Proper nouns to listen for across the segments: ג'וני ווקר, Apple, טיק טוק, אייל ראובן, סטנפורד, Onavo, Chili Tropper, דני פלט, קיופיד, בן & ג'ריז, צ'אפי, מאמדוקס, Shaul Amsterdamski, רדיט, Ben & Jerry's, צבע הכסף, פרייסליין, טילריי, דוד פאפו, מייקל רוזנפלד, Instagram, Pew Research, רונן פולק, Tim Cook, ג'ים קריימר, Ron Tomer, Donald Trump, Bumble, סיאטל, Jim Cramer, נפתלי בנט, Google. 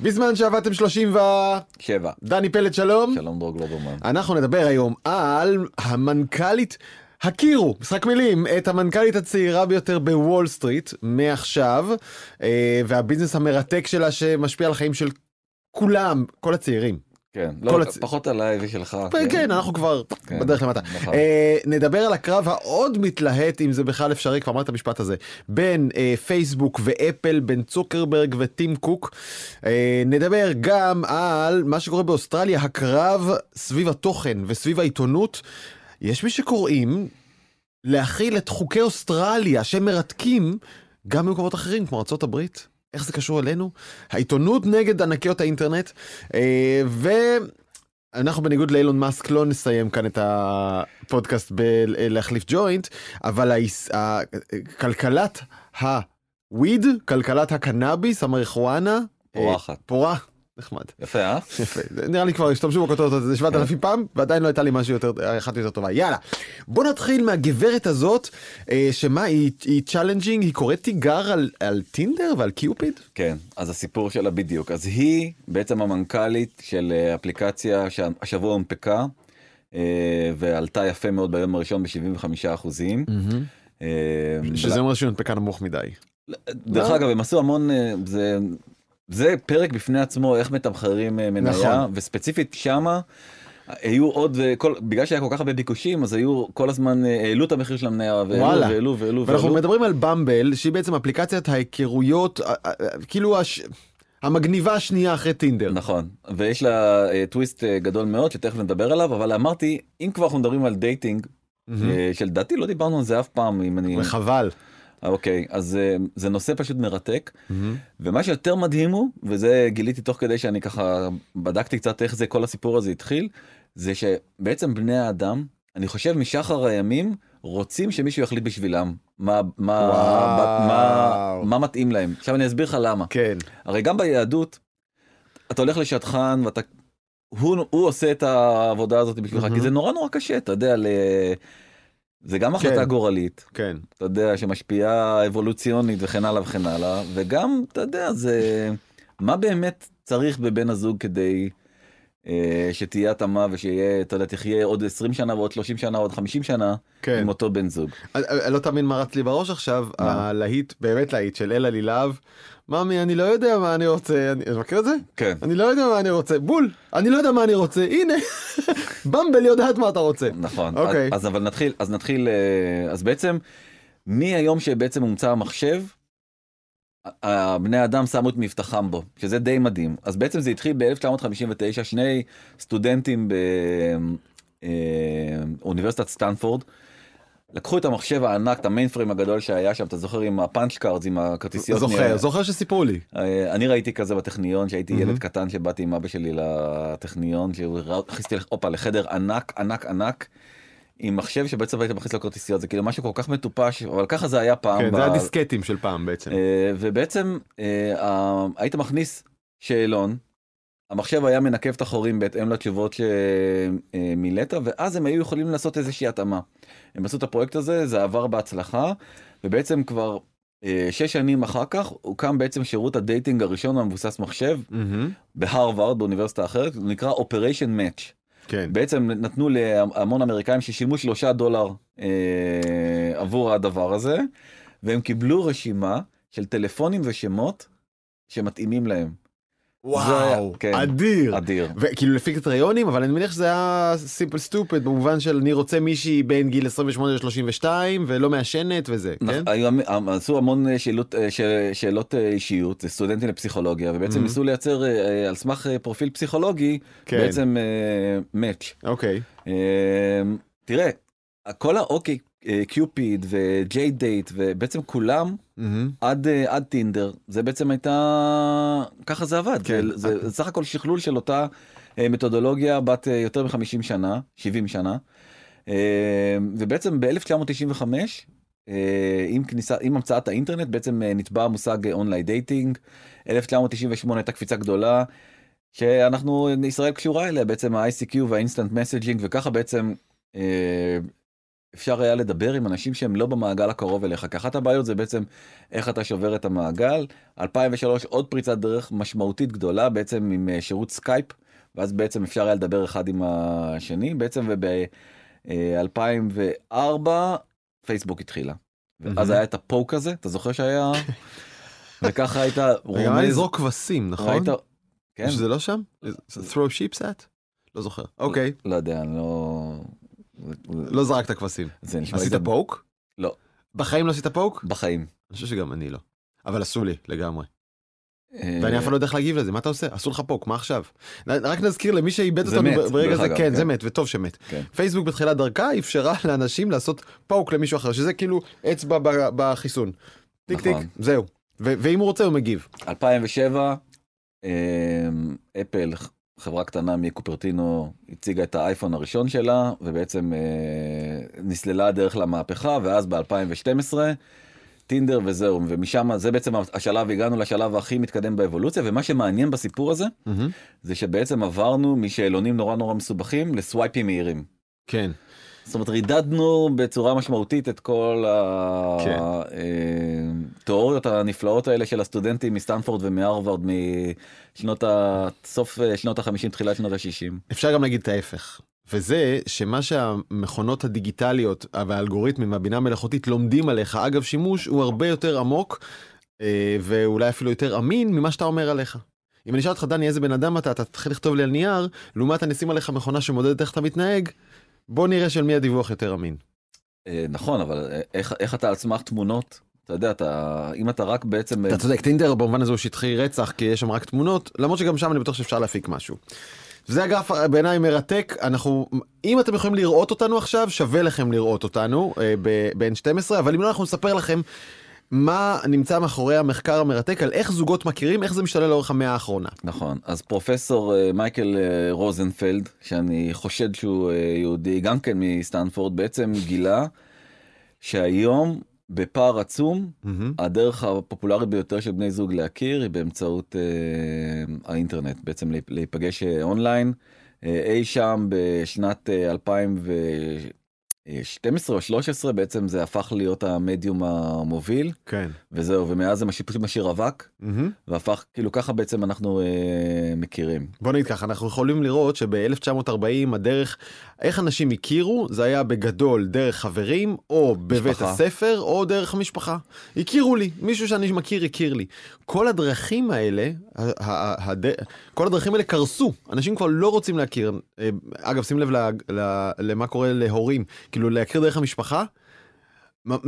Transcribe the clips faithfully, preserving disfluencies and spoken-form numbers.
בזמן שעבדתם שלושים ושבע. דני פלט, שלום. שלום דרור גלוברמן. אנחנו נדבר היום על המנכ"לית, הכירו, משחק מילים, את המנכ"לית הצעירה ביותר בוול סטריט, מעכשיו, והביזנס המרתק שלה שמשפיע על חיים של כולם, כל הצעירים. כן, לא, הצ... פחות עליי ושלך. כן, כן, אנחנו כבר כן, בדרך למטה. אה, נדבר על הקרב העוד מתלהט, אם זה בכלל אפשרי, כבר אמרת המשפט הזה, בין אה, פייסבוק ואפל, בין צוקרברג וטים קוק. אה, נדבר גם על מה שקורה באוסטרליה, הקרב סביב התוכן וסביב העיתונות. יש מי שקוראים להכיל את חוקי אוסטרליה, שמרתקים גם במקומות אחרים, כמו ארצות הברית. איך זה קשור אלינו? העיתונות נגד ענקיות האינטרנט, ואנחנו בניגוד לאילון מאסק לא נסיים כאן את הפודקאסט בלהחליף ג'וינט, אבל כלכלת הוויד, כלכלת הקנאביס, המריחואנה, פורחת. פורה, נחמד. יפה, אה? יפה. נראה לי כבר, השתמשו בכותרות הזה, זה שבעת אלפים פעם, ועדיין לא הייתה לי משהו יותר, אחת יותר טובה. יאללה, בוא נתחיל מהגברת הזאת, שמה, היא צ'לנג'ינג, היא קוראת תיגר על טינדר ועל קיופיד? כן, אז הסיפור שלה בדיוק. אז היא בעצם המנכ"לית של אפליקציה שהשבוע הונפקה, ועלתה יפה מאוד ביום הראשון ב-שבעים וחמישה אחוזים. שזה אומר שהיא הונפקה נמוך מדי. דרך אגב, הם עשו המון, זה... זה פרק בפני עצמו, איך מתמחרים מניה, נכון. וספציפית שמה, היו עוד, כל, בגלל שהיה כל כך הרבה ביקושים, אז היו כל הזמן, העלו את המחיר של המניה, ועלו ועלו ועלו. ואנחנו ועלו. מדברים על במבל, שהיא בעצם אפליקציית ההיכרויות, כאילו הש... המגניבה השנייה אחרי טינדר. נכון, ויש לה טוויסט גדול מאוד, שתכף נדבר עליו, אבל אמרתי, אם כבר אנחנו מדברים על דייטינג, mm-hmm. שלדעתי לא דיברנו על זה אף פעם, אם אני... וחבל. אוקיי, אז זה נושא פשוט מרתק, ומה שיותר מדהים הוא, וזה גיליתי תוך כדי שאני ככה בדקתי קצת איך זה כל הסיפור הזה התחיל, זה שבעצם בני האדם, אני חושב משחר הימים, רוצים שמישהו יחליט בשבילם, מה, מה, מה, מה מתאים להם. עכשיו אני אסביר לך למה. כן. הרי גם ביהדות, אתה הולך לשטחן ואתה... הוא, הוא עושה את העבודה הזאת בשבילך, כי זה נורא נורא קשה, אתה יודע, ל... זה גם החלטה כן, גורלית, כן. אתה יודע, שמשפיעה אבולוציונית וכן הלאה וכן הלאה, וגם, אתה יודע, זה... מה באמת צריך בבן הזוג כדי אה, שתהיה התאמה ושיהיה, אתה יודע, תחיה עוד עשרים שנה ועוד שלושים שנה ועוד חמישים שנה כן. עם אותו בן זוג. לא תאמין מה רץ לי בראש עכשיו, הלהיט, באמת להיט של אלה לילב, מאמי, אני לא יודע מה אני רוצה, אני מכיר את זה? כן. אני לא יודע מה אני רוצה, בול, אני לא יודע מה אני רוצה, הנה, במבל יודעת מה אתה רוצה. נכון, okay. אז, אז אבל נתחיל, אז נתחיל, אז בעצם, מהיום שבעצם הומצא המחשב, הבני האדם שמו את מבטחם בו, שזה די מדהים. אז בעצם זה התחיל ב-אלף תשע מאות חמישים ותשע, שני סטודנטים באוניברסיטת סטנפורד, לקחו את המחשב הענק, את המיינפריים הגדול שהיה שם, אתה זוכר עם הפאנץ' קארדס, עם הכרטיסיות? זוכר, זוכר שסיפרו לי. אני ראיתי כזה בטכניון, שהייתי ילד קטן, שבאתי עם אבא שלי לטכניון, שהכניסתי לחדר ענק, ענק, ענק, עם מחשב שבעצם הייתי מכניס לו כרטיסיות, זה כאילו משהו כל כך מטופש, אבל ככה זה היה פעם. כן, זה הדיסקטים של פעם בעצם. ובעצם היית מכניס שאלון, המחשב היה מנקב את החורים בהתאם לתשובות שמילאת, ואז הם היו יכולים לעשות איזושהי התאמה. הם עשו את הפרויקט הזה, זה עבר בהצלחה, ובעצם כבר אה, שש שנים אחר כך, הוקם בעצם שירות הדייטינג הראשון המבוסס מחשב, mm-hmm. בהרווארד, באוניברסיטה אחרת, נקרא Operation Match. כן. בעצם נתנו להמון אמריקאים ששילמו שלושה דולר אה, עבור הדבר הזה, והם קיבלו רשימה של טלפונים ושמות שמתאימים להם. וואו, כן, אדיר. אדיר. וכאילו לפי קריטריונים, אבל אני מניח שזה היה סימפל סטופד, במובן של אני רוצה מישהי בין גיל עשרים ושמונה עד שלושים ושתיים, ולא מעשנת וזה, כן? עשו המון שאלות אישיות, זה סטודנטים לפסיכולוגיה, ובעצם ניסו לייצר על סמך פרופיל פסיכולוגי, בעצם מאץ'. אוקיי. תראה, כל האוקיי, קיופיד וג'יי דייט ובעצם כולם עד עד טינדר זה בעצם הייתה ככה זה עבד, זה סך הכל שכלול של אותה מתודולוגיה בת יותר מ-חמישים שנה, שבעים שנה, ובעצם ב-אלף תשע מאות תשעים וחמש עם כניסה, עם המצאת האינטרנט בעצם נטבע המושג אונליין דייטינג. אלף תשע מאות תשעים ושמונה הייתה קפיצה גדולה שאנחנו, ישראל קשורה אליה, בעצם ה-איי סי קיו וה-Instant Messaging, וככה בעצם אפשר היה לדבר עם אנשים שהם לא במעגל הקרוב אליך, כי אחת הבעיות זה בעצם איך אתה שובר את המעגל. אלפיים ושלוש עוד פריצת דרך משמעותית גדולה, בעצם עם שירות סקייפ, ואז בעצם אפשר היה לדבר אחד עם השני, בעצם וב-אלפיים וארבע פייסבוק התחילה. ואז היה את הפוק הזה, אתה זוכר שהיה... וככה הייתה... היה לזרוק כבשים, נכון? כן. שזה לא שם? throw sheeps at? לא זוכר. אוקיי. לא יודע, אני לא... לא זרקת כבשים. עשית פוק? לא. בחיים לא עשית פוק? בחיים. אני חושב שגם אני לא. אבל עשו לי לגמרי. ואני אף לא יודע איך להגיב לזה, מה אתה עושה? עשו לך פוק, מה עכשיו? רק נזכיר למי שאיבד אותנו ברגע זה, כן, זה מת, וטוב שמת. פייסבוק בתחילת דרכה אפשרה לאנשים לעשות פוק למישהו אחר, שזה כאילו אצבע בחיסון. טיק טיק, זהו. ואם הוא רוצה הוא מגיב. אלפיים ושבע, אפל, חברה קטנה מקופרטינו, הציגה את האייפון הראשון שלה, ובעצם נסללה דרך למהפכה, ואז ב-אלפיים ושתים עשרה, טינדר וזהו, ומשם, זה בעצם השלב, הגענו לשלב הכי מתקדם באבולוציה, ומה שמעניין בסיפור הזה, זה שבעצם עברנו משאלונים נורא נורא מסובכים לסווייפים מהירים. כן. זאת אומרת, רידדנו בצורה משמעותית את כל התיאוריות הנפלאות האלה של הסטודנטים מסטנפורד ומהרווארד משנות הסוף שנות ה-חמישים, תחילת שנות ה-שישים. אפשר גם להגיד את ההפך. וזה שמה שהמכונות הדיגיטליות והאלגוריתמים והבינה המלאכותית לומדים עליך, אגב שימוש, הוא הרבה יותר עמוק ואולי אפילו יותר אמין ממה שאתה אומר עליך. אם אני אשאל אותך, דני, איזה בן אדם אתה, אתה תתחיל לכתוב לי על נייר, לעומת הניסים עליך מכונה שמודדת איך אתה מתנהג, בוא נראה של מי הדיווח יותר אמין. נכון, אבל איך אתה על סמך תמונות? אתה יודע, אם אתה רק בעצם... אתה צודק, טינדר במובן הזה הוא שטחי רצח, כי יש שם רק תמונות, למרות שגם שם אני בטוח שאפשר להפיק משהו. זה אגב בעיניי מרתק, אנחנו, אם אתם יכולים לראות אותנו עכשיו, שווה לכם לראות אותנו ב-אן שתים עשרה, אבל אם לא, אנחנו נספר לכם מה נמצא מאחורי המחקר המרתק, על איך זוגות מכירים, איך זה משתלל לאורך המאה האחרונה. נכון, אז פרופסור מייקל רוזנפלד, שאני חושד שהוא יהודי, גם כן מסטנפורד, בעצם גילה שהיום בפער עצום, הדרך הפופולרית ביותר של בני זוג להכיר היא באמצעות האינטרנט, בעצם להיפגש אונליין. אי שם בשנת אלפיים ושתים עשרה או שלוש עשרה בעצם זה הפך להיות המדיום המוביל, וזהו, ומאז זה פשוט משאיר רווק, והפך, כאילו ככה בעצם אנחנו מכירים. בוא נגיד ככה, אנחנו יכולים לראות שב-אלף תשע מאות ארבעים הדרך, איך אנשים הכירו, זה היה בגדול דרך חברים, או בבית הספר, או דרך המשפחה. הכירו לי, מישהו שאני מכיר הכיר לי. כל הדרכים האלה, כל הדרכים האלה קרסו, אנשים כבר לא רוצים להכיר. אגב, שים לב למה קורה להורים, כאילו להכיר דרך המשפחה,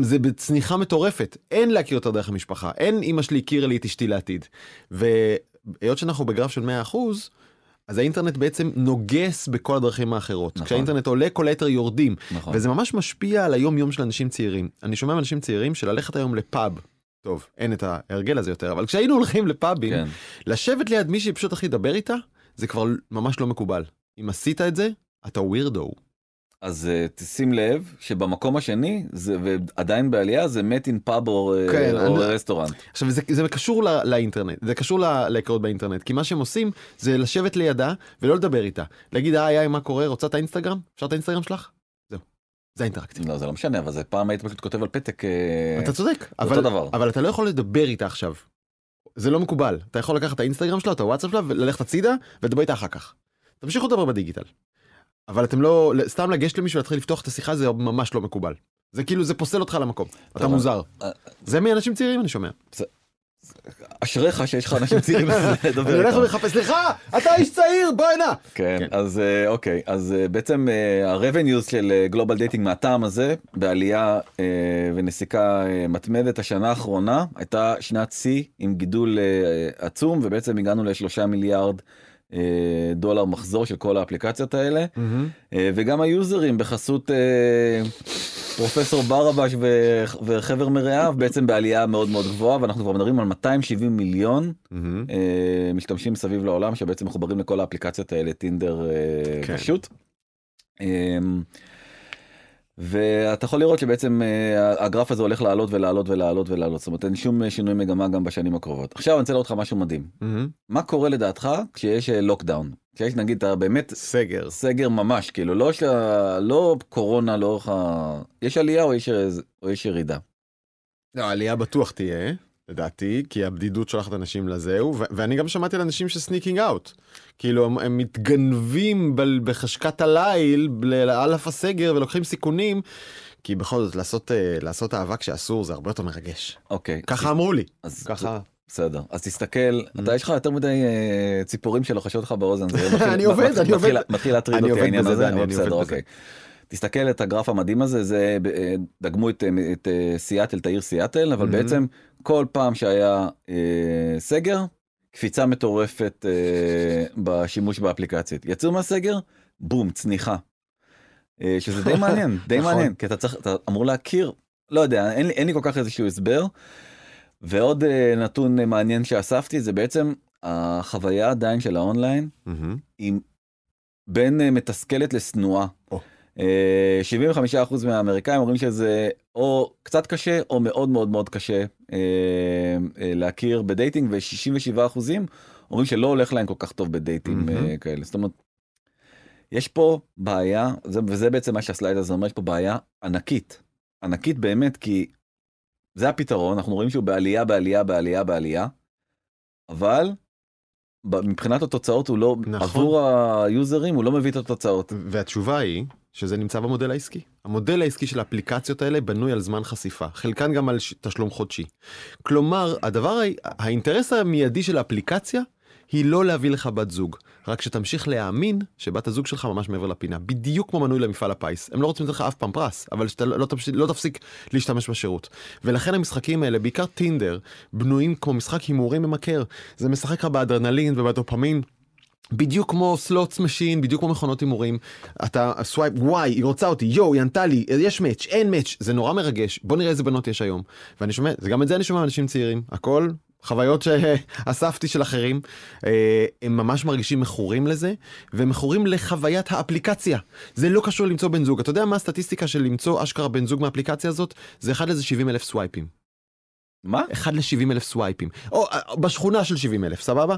זה בצניחה מטורפת. אין להכיר אותה דרך המשפחה. אין אמא שלי הכירה לי את אשתי לעתיד. והיות שאנחנו בגרף של מאה אחוז, אז האינטרנט בעצם נוגס בכל הדרכים האחרות. נכון. כשהאינטרנט עולה, כל היתר יורדים. נכון. וזה ממש משפיע על היום-יום של אנשים צעירים. אני שומע מאנשים צעירים שללכת היום לפאב. טוב, אין את ההרגל הזה יותר, אבל כשהיינו הולכים לפאבים, כן. לשבת ליד מישהי פשוט הכי דבר איתה, זה כבר ממש לא מקובל. אם עשית את זה, אתה ווירדו. אז תשים לב שבמקום השני, ועדיין בעלייה, זה מת אין פאב או רסטורנט. עכשיו, זה קשור לאינטרנט, זה קשור להיכרות באינטרנט, כי מה שהם עושים זה לשבת לידה ולא לדבר איתה. להגיד, אה, אה, מה קורה, רוצה את האינסטגרם? אפשר את האינסטגרם שלך? זהו. זה האינטראקציה. לא, זה לא משנה, אבל זה פעם היית פשוט כותב על פתק. אתה צודק, אבל אתה לא יכול לדבר איתה עכשיו. זה לא מקובל. אתה יכול לקחת את האינסטגרם שלה, את הוואטסאפ שלה, וללכת הצידה, ולדבר איתה אחר כך. תמשיכו לדבר בדיגיטל. אבל אתם לא, סתם לגשת למישהו להתחיל לפתוח את השיחה, זה ממש לא מקובל. זה כאילו, זה פוסל אותך למקום. אתה מוזר. זה מאנשים צעירים, אני שומע. אשריך שיש לך אנשים צעירים. אני הולך ומחפש, סליחה, אתה איש צעיר, בוא הנה. כן, אז אוקיי. אז בעצם ה-revenues של גלובל דייטינג מהטעם הזה, בעלייה ונסיקה מתמדת, השנה האחרונה, הייתה שנת שיא עם גידול עצום, ובעצם הגענו לשלושה מיליארד דולר מחזור של כל האפליקציות האלה, וגם היוזרים בחסות פרופסור ברבש וחבר מרעיו בעצם בעלייה מאוד מאוד גבוהה, ואנחנו כבר מדברים על מאתיים שבעים מיליון משתמשים מסביב לעולם שבעצם מחוברים לכל האפליקציות האלה, טינדר פשוט. ואתה יכול לראות שבעצם הגרף הזה הולך לעלות ולעלות ולעלות ולעלות, זאת אומרת אין שום שינוי מגמה גם בשנים הקרובות. עכשיו אני רוצה לראות לך משהו מדהים. מה קורה לדעתך כשיש לוקדאון? שיש נגיד באמת סגר, סגר ממש, כאילו לא, שה, לא קורונה לאורך ה... יש עלייה או יש, או יש ירידה? לא, עלייה בטוח תהיה, לדעתי, כי הבדידות שולחת אנשים לזהו, ו- ואני גם שמעתי על אנשים שסניקינג אאוט, כאילו הם, הם מתגנבים ב- בחשכת הליל, לאלף הסגר ולוקחים סיכונים, כי בכל זאת לעשות, לעשות אהבה כשאסור זה הרבה יותר מרגש. אוקיי. ככה אמרו לי. אז ככה... בסדר, אז תסתכל, אתה יש לך יותר מדי ציפורים שלא חשוב לך באוזן, אני עובד, אני עובד, מתחיל להטריד אותי העניין הזה, אבל בסדר, אוקיי. תסתכל את הגרף המדהים הזה, זה דגמו את סיאטל, את העיר סיאטל, אבל בעצם כל פעם שהיה סגר, קפיצה מטורפת בשימוש באפליקציות. יצאו מהסגר, בום, צניחה. שזה די מעניין, די מעניין, כי אתה אמור להכיר, לא יודע, אין לי כל כך איזשהו הסבר, ועוד נתון מעניין שאספתי, זה בעצם החוויה עדיין של האונליין, היא בין מתסכלת לסנועה. שבעים וחמישה אחוז מהאמריקאים אומרים שזה או קצת קשה, או מאוד מאוד מאוד קשה להכיר בדייטינג, ו-שישים ושבעה אחוז אומרים שלא הולך להם כל כך טוב בדייטינג כאלה. זאת אומרת, יש פה בעיה, וזה בעצם מה שהסלייד הזה אומר, יש פה בעיה ענקית. ענקית באמת, כי... זה הפתרון, אנחנו רואים שהוא בעלייה, בעלייה, בעלייה, בעלייה, אבל מבחינת התוצאות הוא לא, נכון. עבור היוזרים הוא לא מביא את התוצאות. והתשובה היא שזה נמצא במודל העסקי. המודל העסקי של האפליקציות האלה בנוי על זמן חשיפה, חלקן גם על תשלום חודשי. כלומר, הדבר, האינטרס המיידי של האפליקציה היא לא להביא לך בת זוג, רק שתמשיך להאמין שבת הזוג שלך ממש מעבר לפינה, בדיוק כמו מנוי למפעל הפיס. הם לא רוצים לך אף פעם פרס, אבל שאתה לא, תמש... לא תפסיק להשתמש בשירות. ולכן המשחקים האלה, בעיקר טינדר, בנויים כמו משחק הימורים ממכר. זה משחק באדרנלין ובדופמין, בדיוק כמו סלוטס משין, בדיוק כמו מכונות הימורים. אתה סווייפ, וואי, היא רוצה אותי, יו, היא ענתה לי, יש מאץ', אין מאץ', זה נורא מרגש. בוא נראה איזה בנות יש היום. ואני שומע, זה גם את זה אני שומע אנשים צעירים. הכל חוויות שאספתי של אחרים, הם ממש מרגישים מכורים לזה, והם מכורים לחוויית האפליקציה. זה לא קשור למצוא בן זוג. אתה יודע מה הסטטיסטיקה של למצוא אשכרה בן זוג מהאפליקציה הזאת? זה אחד לזה שבעים אלף סווייפים. מה? אחד ל-שבעים אלף סווייפים. או בשכונה של שבעים אלף, סבבה?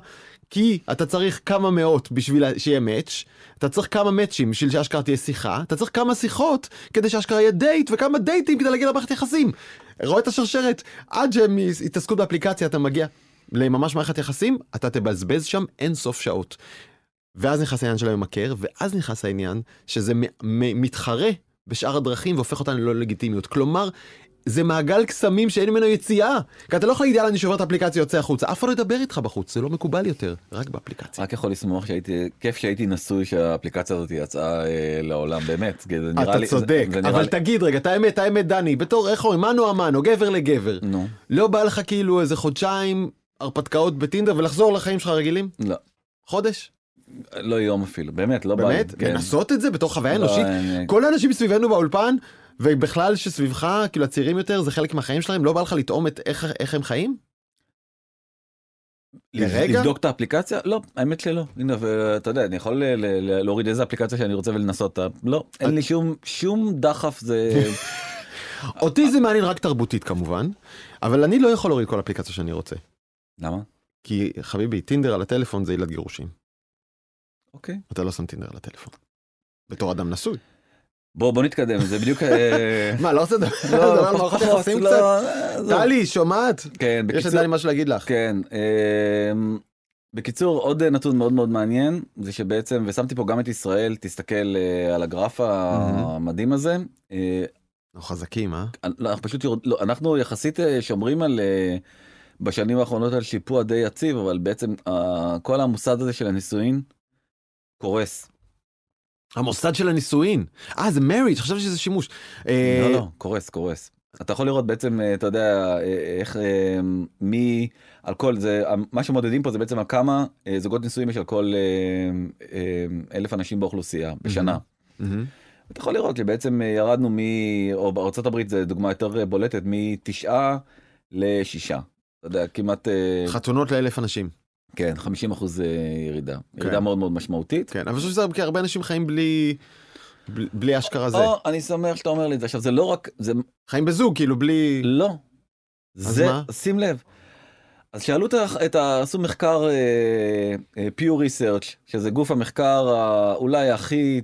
כי אתה צריך כמה מאות בשביל שיהיה מאץ', אתה צריך כמה מאצ'ים בשביל שאשכרה תהיה שיחה, אתה צריך כמה שיחות כדי שאשכרה יהיה דייט, וכמה דייטים כדי להגיע למערכת יחסים. רואה את השרשרת, עד שהם יתעסקו באפליקציה, אתה מגיע לממש מערכת יחסים, אתה תבזבז שם אין סוף שעות. ואז נכנס העניין של הממכר, ואז נכנס העניין שזה מתחרה בשאר הדרכים והופך אותנו ללא לגיטימיות. כלומר, זה מעגל קסמים שאין ממנו יציאה. כי אתה לא יכול להגיד, אני שובר את האפליקציה, יוצא החוצה. אף אחד לא ידבר איתך בחוץ, זה לא מקובל יותר, רק באפליקציה. רק יכול לשמוח שהייתי, כיף שהייתי נשוי שהאפליקציה הזאת יצאה לעולם, באמת. אתה צודק, אבל תגיד רגע, אתה האמת, אתה האמת, דני, בתור איך אומרים, מנו אמנו, גבר לגבר. לא בא לך כאילו איזה חודשיים, הרפתקאות בטינדר, ולחזור לחיים שלך רגילים? לא. חודש? לא יום אפילו, באמת, לא בא. באמת? לנסות את זה בתור חוויה אנושית? כל האנשים סביבנו באולפן ובכלל שסביבך, כאילו הצעירים יותר, זה חלק מהחיים שלהם, לא בא לך לטעום את איך, איך הם חיים? לרגע? לבדוק את האפליקציה? לא, האמת שלא. הנה, ואתה יודע, אני יכול ל- ל- ל- להוריד איזה אפליקציה שאני רוצה ולנסות. לא, אין לי שום, שום דחף, זה... אותי זה מעניין רק תרבותית כמובן, אבל אני לא יכול להוריד כל אפליקציה שאני רוצה. למה? כי חביבי, טינדר על הטלפון זה עילת גירושים. אוקיי. אתה לא שם טינדר על הטלפון. בתור אדם נשוי. בוא, בוא נתקדם, זה בדיוק... מה, לא רוצה דבר? לא, פחות, לא... טלי, שומעת? כן, בקיצור... יש לדעי משהו להגיד לך. כן. בקיצור, עוד נתון מאוד מאוד מעניין, זה שבעצם, ושמתי פה גם את ישראל, תסתכל על הגרף המדהים הזה. אנחנו חזקים, אה? אנחנו פשוט... אנחנו יחסית שומרים על... בשנים האחרונות על שיפוע די יציב, אבל בעצם כל המוסד הזה של הנישואין קורס. המוסד של הנישואין. אה, זה מריג', חשבתי שזה שימוש. לא, לא, קורס, קורס. אתה יכול לראות בעצם, אתה יודע, איך, מי, על כל זה, מה שמודדים פה זה בעצם על כמה זוגות נישואים יש על כל אלף אנשים באוכלוסייה בשנה. אתה יכול לראות שבעצם ירדנו מ, או בארצות הברית, זה דוגמה יותר בולטת, מתשעה לשישה. אתה יודע, כמעט... חתונות לאלף אנשים. כן, חמישים אחוז ירידה. ירידה מאוד מאוד משמעותית. כן, אבל שזה הרבה אנשים חיים בלי בלי השכרה זה. או, אני שמח שאתה אומר לי את זה. עכשיו, זה לא רק... חיים בזוג, כאילו, בלי... לא. זה, שים לב. אז שאלו את עשו מחקר Pew Research, שזה גוף המחקר אולי הכי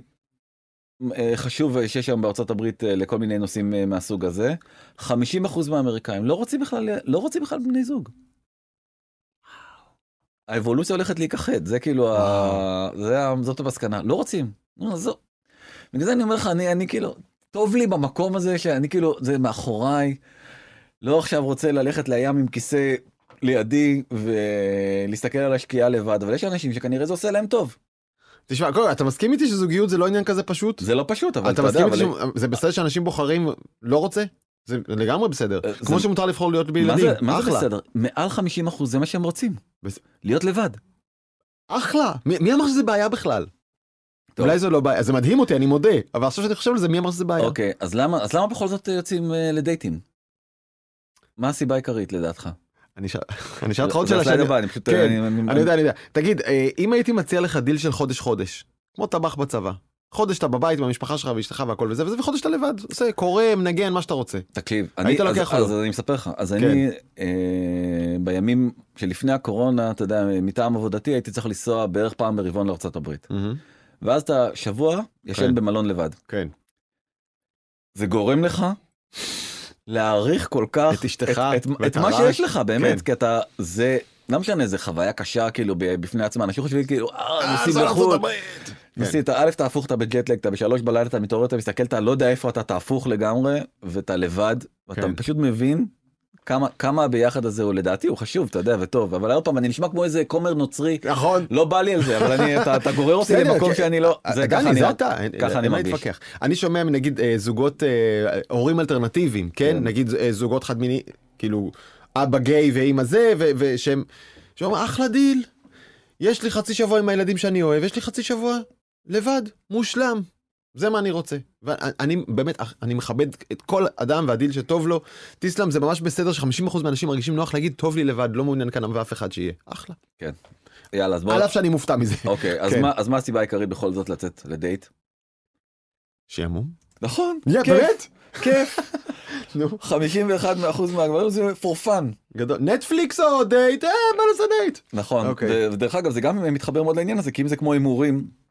חשוב שיש שם בארצות הברית לכל מיני נושאים מהסוג הזה. חמישים אחוז מהאמריקאים לא רוצים בכלל, לא רוצים בכלל בני זוג. האבולוציה הולכת להיכחד, זה כאילו, ה... זה, זאת המסקנה, לא רוצים, זו. בגלל זה אני אומר לך, אני, אני כאילו, טוב לי במקום הזה, שאני כאילו, זה מאחוריי, לא עכשיו רוצה ללכת לים עם כיסא לידי, ולהסתכל על השקיעה לבד, אבל יש אנשים שכנראה זה עושה להם טוב. תשמע, קודם, אתה מסכים איתי שזוגיות זה לא עניין כזה פשוט? זה לא פשוט, אבל אתה, אתה יודע, אבל... ש... זה בסדר שאנשים בוחרים לא רוצה? זה לגמרי בסדר. זה... כמו שמותר לבחור להיות בילדים. מה, מה זה בסדר? מעל חמישים אחוז זה מה שהם רוצים. בס... להיות לבד. אחלה. מי, מי אמר שזה בעיה בכלל? טוב. אולי זה לא בעיה. זה מדהים אותי, אני מודה. אבל עכשיו שאני חושב על זה, מי אמר שזה בעיה? אוקיי, אז למה, אז למה בכל זאת יוצאים uh, לדייטים? מה הסיבה העיקרית לדעתך? אני שאלת לך עוד שאלה שאני... אני פשוט... אני יודע, אני יודע. תגיד, אם הייתי מציע לך דיל של חודש-חודש, כמו טבח בצבא, חודש אתה בבית, במשפחה שלך ואשתך והכל וזה, וזה וחודש אתה לבד, עושה, קורא, מנגן, מה שאתה רוצה. תקשיב, היית לוקח חודש. אז אני מספר לך, אז אני בימים שלפני הקורונה, אתה יודע, מטעם עבודתי, הייתי צריך לנסוע בערך פעם ברבעון לארצות הברית. ואז אתה שבוע ישן במלון לבד. כן. זה גורם לך להעריך כל כך את, אשתך, את, את, את מה שיש לך, באמת, כן. כי אתה, זה, לא משנה, זה חוויה קשה, כאילו, בפני עצמה, אנשים חושבים, כאילו, אה, נוסעים לחו"ל, נוסעים, אתה א', תהפוך, אתה בג'טלג, אתה בשלוש בלילה, אתה מתעורר, אתה מסתכל, אתה לא יודע איפה אתה תהפוך לגמרי, ואתה לבד, ואתה פשוט מבין כמה, כמה הביחד הזה הוא, לדעתי, הוא חשוב, אתה יודע, וטוב, אבל עוד פעם, אני נשמע כמו איזה כומר נוצרי, נכון. לא בא לי על זה, אבל אני, אתה, אתה גורר אותי למקום שאני לא, זה ככה אני, ככה אני מרגיש. אני שומע, נגיד, זוגות, הורים אלטרנטיביים, כן? נגיד, זוגות חד מיני, כאילו, אבא גיי ואמא זה, ושהם, שאומרים, אחלה דיל, יש לי חצי שבוע עם הילדים שאני אוהב, יש לי חצי שבוע לבד, מושלם. זה מה אני רוצה. ואני באמת, אני מכבד את כל אדם והדיל שטוב לו. תסלם, זה ממש בסדר ש-חמישים אחוז מהאנשים מרגישים נוח להגיד, טוב לי לבד, לא מעוניין כאן ואף אחד שיהיה. אחלה. כן. יאללה, אז בואו. עליו שאני מופתע מזה. אוקיי, אז מה הסיבה העיקרית בכל זאת לצאת לדייט? שימום. נכון. באמת? כיף. חמישים ואחת אחוז מהגברים זה for fun. גדול. נטפליקס או דייט? אה, מה נעשה דייט? נכון. ודרך אגב, זה גם מתחבר מאוד לעניין הזה, כי אם זה כמו הימורים,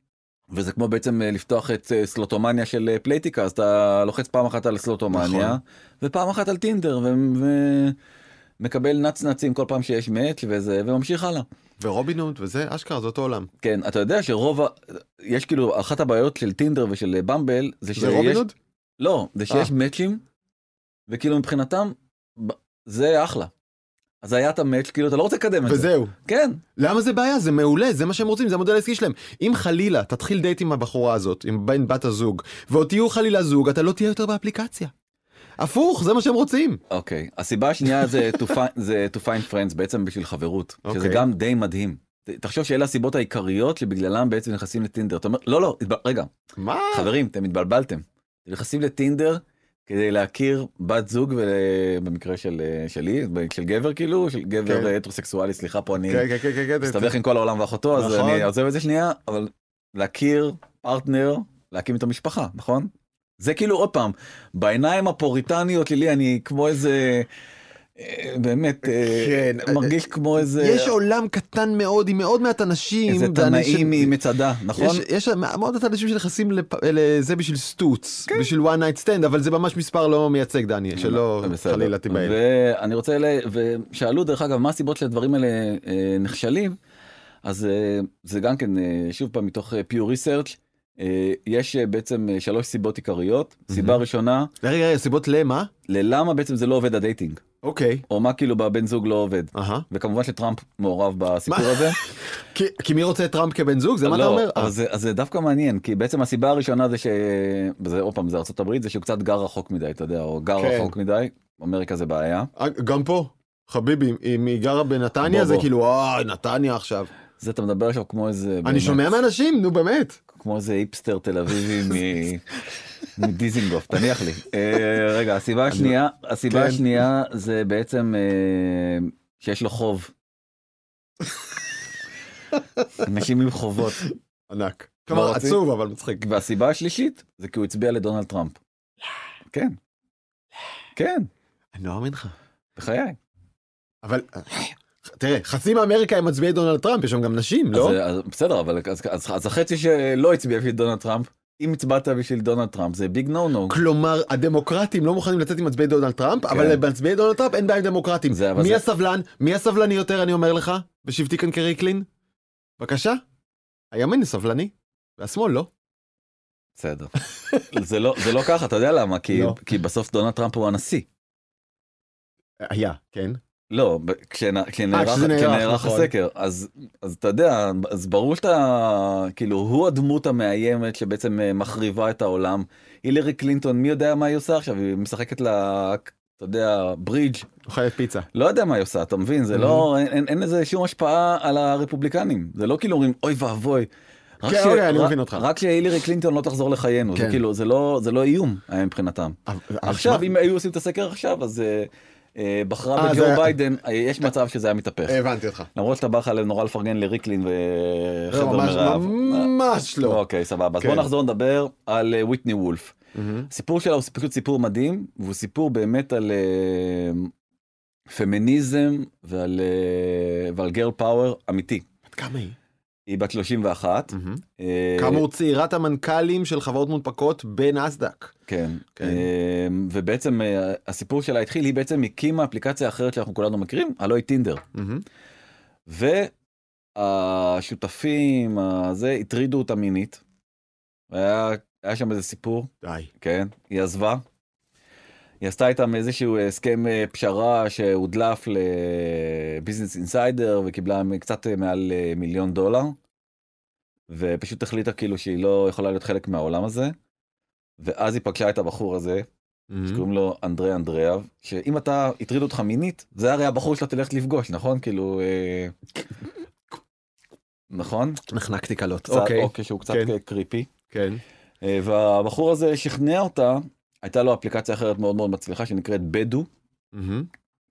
וזה כמו בעצם לפתוח את סלוטומניה של פלייטיקה, אז אתה לוחץ פעם אחת על סלוטומניה, נכון. ופעם אחת על טינדר, ומקבל ו... נצנצים כל פעם שיש מאץ' וזה, וממשיך הלאה. ורובינוד, וזה אשכרה, זה אותו עולם. כן, אתה יודע שרוב, ה... יש כאילו, אחת הבעיות של טינדר ושל במבל, זה, שיש... זה רובינוד? לא, זה שיש אה. מאצ'ים, וכאילו מבחינתם, זה אחלה. אז היה את המאץ', כאילו אתה לא רוצה לקדם את זה. וזהו. כן. למה זה בעיה? זה מעולה, זה מה שהם רוצים, זה המודל העסקי שלהם. אם חלילה תתחיל דייט עם הבחורה הזאת, עם בן בת הזוג, ועוד תהיו חלילה זוג, אתה לא תהיה יותר באפליקציה. הפוך, זה מה שהם רוצים. אוקיי. הסיבה השנייה זה to find friends, בעצם בשביל חברות, שזה גם די מדהים. תחשוב שאלה הסיבות העיקריות שבגללם בעצם נכנסים לטינדר. אתה אומר, לא, לא, רגע. מה? חברים, אתם התבלבלתם. נכנסים לטינדר כדי להכיר בת זוג, ובמקרה של, שלי, של גבר כאילו, של גבר כן. הטרוסקסואלי, סליחה פה אני כן, כן, כן, מסתבך כן. עם כל העולם ואחותו, נכון. אז אני עוזב את זה שנייה, אבל להכיר פרטנר, להקים איתו משפחה, נכון? זה כאילו עוד פעם, בעיניים הפוריטניות שלי, אני כמו איזה... באמת, מרגיש כמו איזה... יש עולם קטן מאוד, עם מאוד מעט אנשים. איזה תנאים היא מצדה, נכון? יש מאוד מעט אנשים שנכנסים לזה בשביל סטוץ, בשביל one night stand, אבל זה ממש מספר לא מייצג, דני, שלא חלילה תיבהל. ואני רוצה, ושאלו דרך אגב, מה הסיבות שהדברים האלה נכשלים, אז זה גם כן, שוב פעם מתוך Pew Research, יש בעצם שלוש סיבות עיקריות. סיבה ראשונה... רגע, רגע, סיבות למה? ללמה בעצם זה לא עובד הדייטינג. אוקיי. או מה כאילו בבן זוג לא עובד. וכמובן שטראמפ מעורב בסיפור הזה. כי מי רוצה טראמפ כבן זוג? זה מה אתה אומר? אז זה דווקא מעניין, כי בעצם הסיבה הראשונה זה ש... עוד פעם, זה ארצות הברית, זה שהוא קצת גר רחוק מדי, אתה יודע, או גר רחוק מדי. אמריקה זה בעיה. גם פה, חביבי, אם היא גרה בנתניה, זה כאילו, וואי, נתניה עכשיו. זה אתה מדבר עכשיו כמו איזה... אני שומע מאנשים, נו באמת. כמו איזה היפסטר תל אביבי מדיזינגוף, תניח לי. רגע, הסיבה השנייה, הסיבה השנייה זה בעצם שיש לו חוב. אנשים עם חובות. ענק. כלומר עצוב, אבל מצחיק. והסיבה השלישית זה כי הוא הצביע לדונלד טראמפ. כן. כן. אני לא מאמין לך. בחיי. אבל... תראה, חצי מאמריקה הם מצביעי דונלד טראמפ, יש שם גם נשים, לא? בסדר, אבל אז החצי שלא הצביע בשביל דונלד טראמפ, אם הצבעת בשביל דונלד טראמפ, זה ביג נו נו. כלומר, הדמוקרטים לא מוכנים לצאת עם מצביעי דונלד טראמפ, אבל במצביעי דונלד טראמפ אין בעיה עם דמוקרטים. מי הסבלן? מי הסבלני יותר, אני אומר לך? בשבטי כאן קרי קלין? בבקשה? הימין סבלני, והשמאל לא. בסדר. זה לא ככה, אתה יודע למה? כי בסוף דונלד טראמפ הוא הנשיא. היה, כן. לא, כשנערך הסקר, אז אתה יודע, אז ברור שאתה, כאילו, הוא הדמות המאיימת שבעצם מחריבה את העולם. הילרי קלינטון, מי יודע מה היא עושה עכשיו? היא משחקת לה, אתה יודע, ברידג'. אוכלת פיצה. לא יודע מה היא עושה, אתה מבין? זה לא, אין איזה שום השפעה על הרפובליקנים. זה לא כאילו אומרים, אוי ואבוי. כן, אוקיי, אני מבין אותך. רק שהילרי קלינטון לא תחזור לחיינו. זה כאילו, זה לא איום מבחינתם. עכשיו, אם היו עושים את הסקר עכשיו, אז... בחרה בג'ו ביידן, יש מצב שזה היה מתהפך. הבנתי אותך. למרות שאתה בא לך נורא לפרגן לריקלין וחבר מרב. ממש לא. אוקיי, סבבה. אז בוא נחזור נדבר על וויטני וולף. הסיפור שלה הוא סיפור מדהים, והוא סיפור באמת על פמיניזם ועל גרל פאוור אמיתי. עד כמה היא? היא בת שלושים ואחת. כאמור צעירת המנכ"לים של חברות מונפקות בנסדק. כן, ובעצם הסיפור שלה התחיל, היא בעצם הקימה אפליקציה אחרת שאנחנו כולנו מכירים, הלא היא טינדר. והשותפים הזה התרידו אותה מינית. היה שם איזה סיפור. די. כן, היא עזבה. היא עשתה איתם איזשהו הסכם פשרה שהודלף לביזנס אינסיידר וקיבלה קצת מעל מיליון דולר, ופשוט החליטה כאילו שהיא לא יכולה להיות חלק מהעולם הזה, ואז היא פגשה את הבחור הזה, mm-hmm. שקוראים לו אנדרי אנדריאב, שאם אתה הטריד אותך מינית, זה הרי הבחור שלה תלכת לפגוש, נכון? כאילו... נכון? נחנקתי קלות. אוקיי. אוקיי, שהוא קצת כן. קריפי. כן. והבחור הזה שכנע אותה, הייתה לו אפליקציה אחרת מאוד מאוד מצליחה, שנקראת בדו,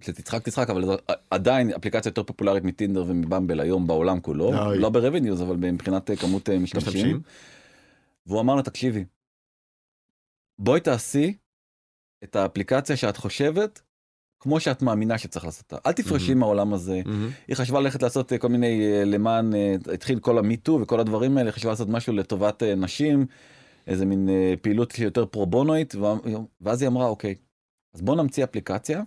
שתצחק תצחק, אבל עדיין אפליקציה יותר פופולרית מטינדר ומבמבל היום בעולם כולו, לא ברווניוז, אבל מבחינת כמות משתמשים. והוא אמר לה, תקשיבי, בואי תעשי את האפליקציה שאת חושבת, כמו שאת מאמינה שצריך לעשות אותה. אל תפרשי מהעולם הזה. היא חשבה ללכת לעשות כל מיני, למען, התחיל כל המיטו וכל הדברים האלה, חשבה לעשות משהו לטובת נשים, איזה מין פעילות שיותר פרובונוית, ואז היא אמרה, אוקיי, אז בוא נמציא אפליקציה,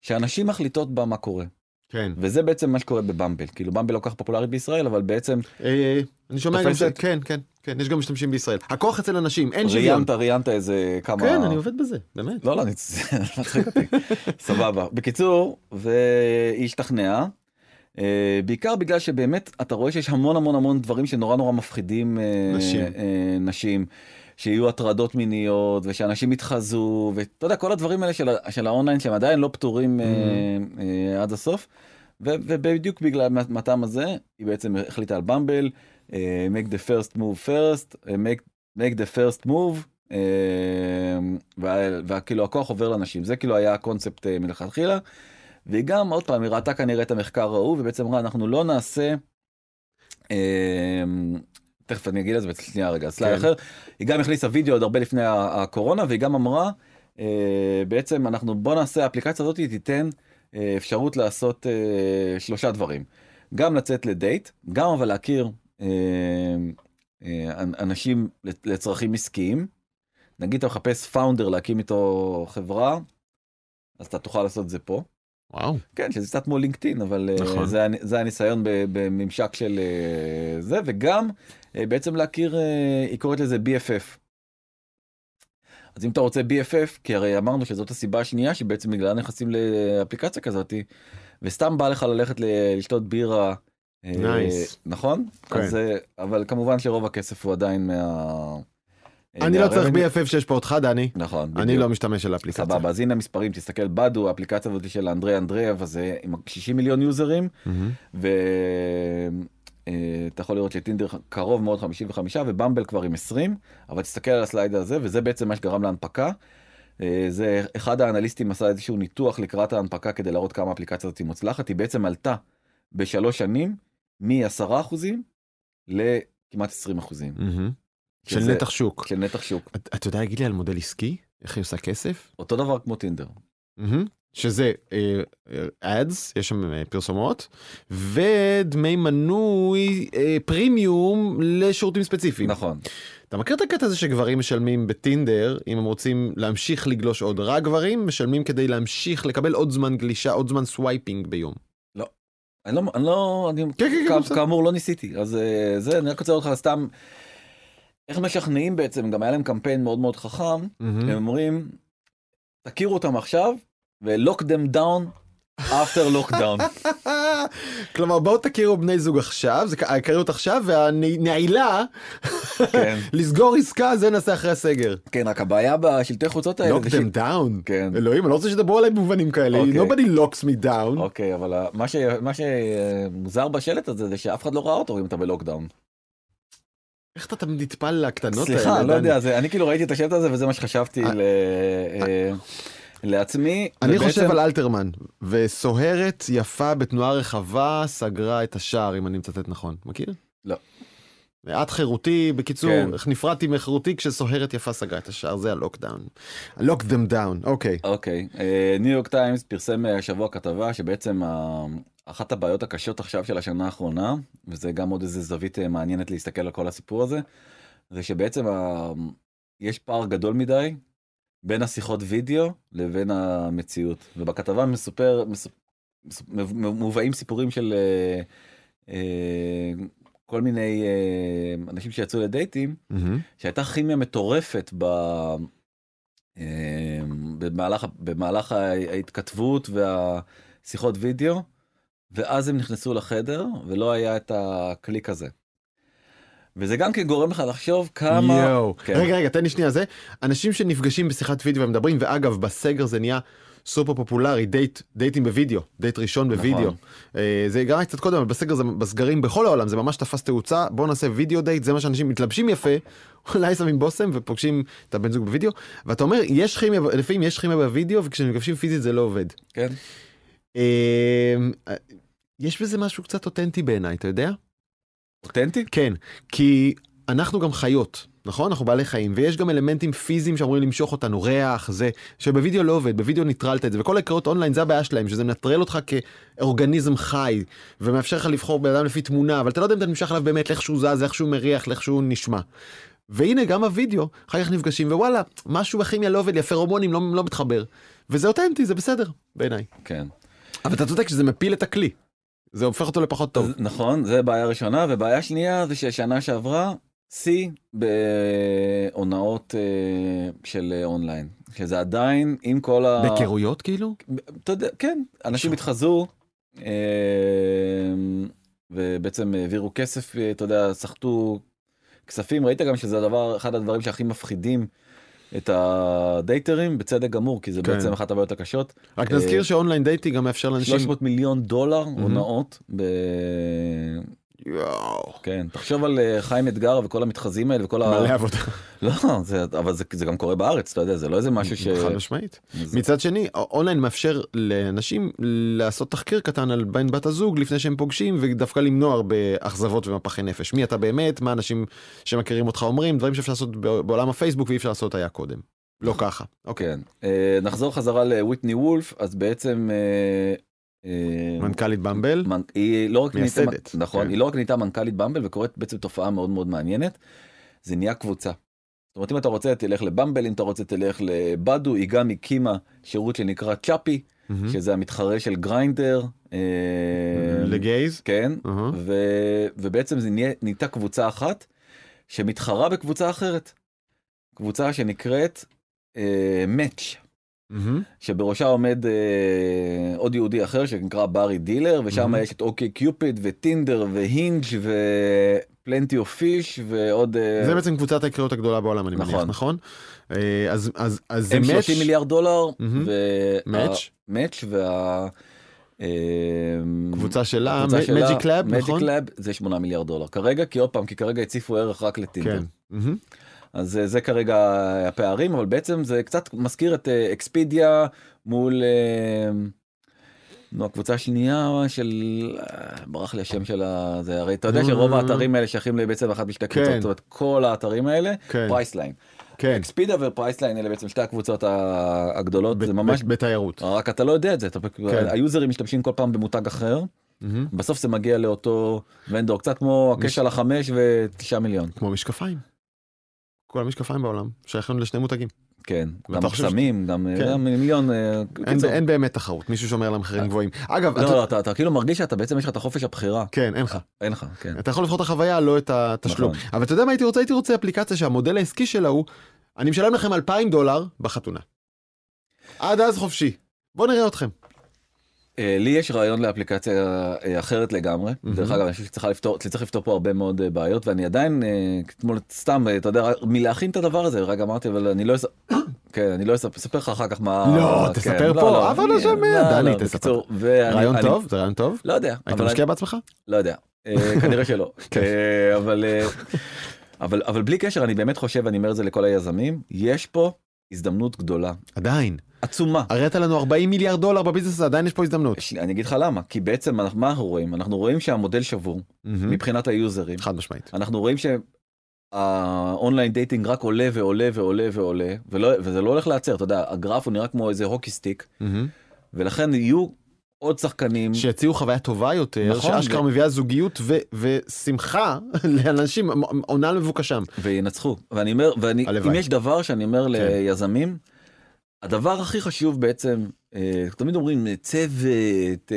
שאנשים מחליטות בה מה קורה. כן. וזה בעצם מה שקורה בבמבל. כאילו, במבל לא כך פופולרית בישראל, אבל בעצם... אני שומע גם זה, כן, כן, כן, יש גם משתמשים בישראל. הכוח אצל אנשים, אין שוויון. ריאנת, ריאנת איזה כמה... כן, אני עובד בזה, באמת. לא, לא, אני... סבבה. בקיצור, והיא השתכנעה, בעיקר בגלל שבאמת אתה רואה שיש המון המון המון דברים שנורא נורא מפחידים נשים, שיהיו הטרדות מיניות, ושאנשים יתחזו, ואתה יודע, כל הדברים האלה של האונליין, שהם עדיין לא פתורים עד הסוף, ובדיוק בגלל מהטעם הזה, היא בעצם החליטה על במבל, make the first move first, make the first move, וכאילו הכוח עובר לאנשים, זה כאילו היה הקונספט מלכתחילה, והיא גם עוד פעם, היא ראתה כנראה את המחקר ההוא, ובעצם אמרה, אנחנו לא נעשה, תכף אני אגיד את זה בשנייה רגע, סליי אחר, היא גם הכניסה וידאו עוד הרבה לפני הקורונה, והיא גם אמרה, בעצם אנחנו בוא נעשה, האפליקציה הזאת תיתן אפשרות לעשות שלושה דברים, גם לצאת לדייט, גם אבל להכיר אנשים לצרכים עסקיים, נגיד אתה מחפש פאונדר להקים איתו חברה, אז אתה תוכל לעשות את זה פה, וואו. כן, שזה קצת כמו לינקדאין, אבל נכון. זה, זה הניסיון בממשק של זה, וגם בעצם להכיר, היא קוראת לזה בי אף אף. אז אם אתה רוצה בי אף אף, כי הרי אמרנו שזאת הסיבה השנייה, שבעצם בגלל נכנסים לאפליקציה כזאת, וסתם בא לך ללכת לשתות בירה, nice. נכון? Okay. אז, אבל כמובן שרוב הכסף הוא עדיין מה... אני לא צריך בי אף אף שיש פה אותך, דני. נכון. אני לא משתמש על האפליקציה. סבבה, אז הנה המספרים, תסתכל, בדו, האפליקציה הזאת של אנדרי אנדריאב, אז עם שישים מיליון יוזרים, ואתה יכול לראות שטינדר קרוב מאוד חמישים וחמישה, ובמבל כבר עם עשרים, אבל תסתכל על הסלייד הזה, וזה בעצם מה שגרם להנפקה. זה אחד האנליסטים עשה איזשהו ניתוח לקראת ההנפקה, כדי להראות כמה האפליקציה הזאת מוצלחת. היא בעצם עלתה בשלוש שנים, מ-עשרה אחוז לכמעט עשרים אחוז. של נתח שוק. של נתח שוק. אתה יודע, יגיד לי על מודל עסקי? איך היא עושה כסף? אותו דבר כמו טינדר. שזה אדס, יש שם פרסומות, ודמי מנוי פרימיום לשירותים ספציפיים. נכון. אתה מכיר את הקטע הזה שגברים משלמים בטינדר, אם הם רוצים להמשיך לגלוש עוד? רק גברים משלמים כדי להמשיך לקבל עוד זמן גלישה, עוד זמן סווייפינג ביום. לא. אני לא, אני לא, אני כאמור לא ניסיתי. אז זה, אני רק רוצה אותך סתם, איך משכנעים בעצם, גם היה להם קמפיין מאוד מאוד חכם, הם אומרים, תכירו אותם עכשיו, ו-lock them down after lockdown. כלומר, בואו תכירו בני זוג עכשיו, זה הכריות עכשיו, והנעילה, לסגור עסקה, זה נעשה אחרי הסגר. כן, רק הבעיה בשלטי חוצות האלה. lock them down. אלוהים, אני לא רוצה שתדברו עליי במובנים כאלה. nobody locks me down. אוקיי, אבל מה שמוזר בשלט הזה, זה שאף אחד לא ראה אותו, אם אתה בלוקדאון. איך אתה נתפל לקטנות האלה? סליחה, לא יודע, אני כאילו ראיתי את השלט הזה, וזה מה שחשבתי ל... לעצמי. אני ובעצם... חושב על אלתרמן, וסוהרת יפה בתנועה רחבה סגרה את השער, אם אני מצטט נכון. מכיר? לא. את חירותי, בקיצור, כן. איך נפרדתי מחירותי כשסוהרת יפה סגרה את השער, זה הלוקדאון. הלוק דם דאון, אוקיי. אוקיי. ניו יורק טיימס פרסם השבוע כתבה, שבעצם ה... אחת הבעיות הקשות עכשיו של השנה האחרונה, וזה גם עוד איזה זווית מעניינת להסתכל על כל הסיפור הזה, זה שבעצם ה... יש פער גדול מדי, בין השיחות וידאו לבין המציאות. ובכתבה מסופר, מובאים סיפורים של כל מיני אנשים שיצאו לדייטים, שהייתה כימיה מטורפת במהלך ההתכתבות והשיחות וידאו, ואז הם נכנסו לחדר ולא היה את הקליק הזה. וזה גם כן גורם לך לחשוב כמה... כן. רגע, רגע, תן לי שנייה זה. אנשים שנפגשים בשיחת וידאו ומדברים, ואגב, בסגר זה נהיה סופר פופולרי, דייט, דייטים בוידאו, דייט ראשון בוידאו. נכון. אה, זה גרע קצת קודם, אבל בסגר זה, בסגרים בכל העולם, זה ממש תפס תאוצה, בוא נעשה וידאו דייט, זה מה שאנשים מתלבשים יפה, אולי שמים בוסם ופוגשים את הבן זוג בוידאו, ואתה אומר, יש כימיה, לפעמים יש כימיה בוידאו, וכשמפגשים פיזית זה לא עובד. כן. אה, יש בזה משהו קצת אותנטי בעיניי, אתה יודע? אותנטי? כן, כי אנחנו גם חיות, נכון? אנחנו בעלי חיים, ויש גם אלמנטים פיזיים שאמורים למשוך אותנו, ריח, זה, שבוידאו לא עובד, בוידאו נטרלת את זה, וכל הקריאות אונליין זה הבעיה שלהם, שזה מנטרל אותך כאורגניזם חי, ומאפשר לך לבחור בן אדם לפי תמונה, אבל אתה לא יודע אם אתה נמשך עליו באמת, לאיך שהוא זז, לאיך שהוא מריח, לאיך שהוא נשמע. והנה גם הוידאו, אחר כך נפגשים, ווואלה, משהו בכימיה לא עובד, הפרומונים לא, לא מתחבר. וזה אותנטי, זה בסדר, בעיניי. כן. אבל אתה צודק שזה מפיל את הכלי. זה הופך אותו לפחות טוב. נכון, זה בעיה ראשונה, ובעיה שנייה זה ששנה שעברה, סי בהונאות של אונליין. שזה עדיין עם כל ה... בקירויות כאילו? כן, אנשים התחזו, ובעצם העבירו כסף, אתה יודע, סחטו כספים, ראית גם שזה הדבר, אחד הדברים שהכי מפחידים, את הדייטרים, בצדק גמור, כי זה כן. בעצם אחת הבעיות הקשות. רק נזכיר שאונליין דייטי גם מאפשר לאנשים... שלוש מאות מיליון דולר mm-hmm. הונאות. ב... יואו. כן, תחשוב על חיים אתגר וכל המתחזים האלה וכל מלא ה... מלא עבודה. לא, זה, אבל זה, זה גם קורה בארץ, אתה יודע, זה לא איזה משהו ש... חד משמעית. זה... מצד שני, אונליין מאפשר לאנשים לעשות תחקיר קטן על בין בת הזוג לפני שהם פוגשים, ודווקא למנוע הרבה אכזבות ומפחי נפש. מי אתה באמת, מה אנשים שמכירים אותך אומרים, דברים שאפשר לעשות בעולם הפייסבוק ואי אפשר לעשות היה קודם. לא ככה. אוקיי. Okay. Uh, נחזור חזרה לוויטני וולף, אז בעצם... Uh... מנכ"לית במבל, היא לא רק מייסדת, נכון, היא לא רק נהייתה מנכ"לית במבל וקורית בעצם תופעה מאוד מאוד מעניינת, זה נהיה קבוצה. זאת אומרת, אם אתה רוצה תלך לבמבל, אם אתה רוצה תלך לבדו, היא גם הקימה שירות שנקרא צ'אפי, שזה המתחרה של גריינדר לגייז, כן, ובעצם זה נהייתה קבוצה אחת שמתחרה בקבוצה אחרת, קבוצה שנקראת Match, שבראשה עומד עוד יהודי אחר שנקרא ברי דילר, ושם יש את אוקיי קיופיד וטינדר והינג' ופלנטי אוף פיש ועוד... זה בעצם קבוצת הקריאות הגדולה בעולם, אני מניח, נכון? אז זה מאץ' שלושים מיליארד דולר מאץ' וה... קבוצה שלה, מג'יק לאב, נכון? מג'יק לאב זה שמונה מיליארד דולר כרגע, כי עוד פעם, כי כרגע הציפו ערך רק לטינדר. אז זה כרגע הפערים, אבל בעצם זה קצת מזכיר את אקספידיה מול הקבוצה השנייה של, ברח לי השם שלה, זה הרי, אתה יודע שרוב האתרים האלה שייכים בעצם אחת משתי קבוצות, כל האתרים האלה, פרייסליין. אקספידיה ופרייסליין אלה בעצם שתי הקבוצות הגדולות, זה ממש בתיירות. רק אתה לא יודע את זה, היוזרים משתמשים כל פעם במותג אחר, בסוף זה מגיע לאותו ונדור, קצת כמו הקשר לחמש ותשעה מיליון. כמו משקפיים. כל המשקפיים בעולם, שייכים לשני מותגים. כן, גם מחסמים, גם מיליון. אין באמת תחרות, מישהו שומר על המחירים גבוהים. אגב, לא, אתה כאילו מרגיש שאתה בעצם יש לך את החופש הבחירה. כן, אין לך. אין לך, כן. אתה יכול לבחור את החוויה, לא את התשלום. אבל אתה יודע מה הייתי רוצה? הייתי רוצה אפליקציה שהמודל העסקי שלה הוא, אני משלם לכם אלפיים דולר בחתונה. עד אז חופשי. בואו נראה אתכם. לי יש רעיון לאפליקציה אחרת לגמרי, דרך אגב, אני חושב שצריך לפתור, צריך לפתור פה הרבה מאוד בעיות, ואני עדיין, כמו סתם, אתה יודע, מלהכין את הדבר הזה, רק אמרתי, אבל אני לא, כן, אני לא אספר לך אחר כך מה... לא, תספר פה, אבל לא שומע, דני, תספר. רעיון טוב? זה רעיון טוב? לא יודע. היית משקיע בעצמך? לא יודע, כנראה שלא, אבל אבל בלי קשר, אני באמת חושב, אני אומר את זה לכל היזמים, יש פה הזדמנות גדולה. עדיין. עצומה. הראת לנו ארבעים מיליארד דולר בביזנס הזה, עדיין יש פה הזדמנות. אני אגיד לך למה, כי בעצם מה אנחנו רואים? אנחנו רואים שהמודל שבור, מבחינת היוזרים. חד משמעית. אנחנו רואים שהאונליין דייטינג רק עולה ועולה ועולה ועולה, וזה לא הולך לעצר, אתה יודע, הגרף הוא נראה כמו איזה הוקי סטיק, ולכן יהיו עוד שחקנים. שיציעו חוויה טובה יותר, שאשכרה מביאה זוגיות ושמחה לאנשים, עונה למבוקשם. וינצחו. ואני אומר, אם יש דבר שאני אומר ליזמים, הדבר הכי חשוב בעצם, תמיד אומרים צוות,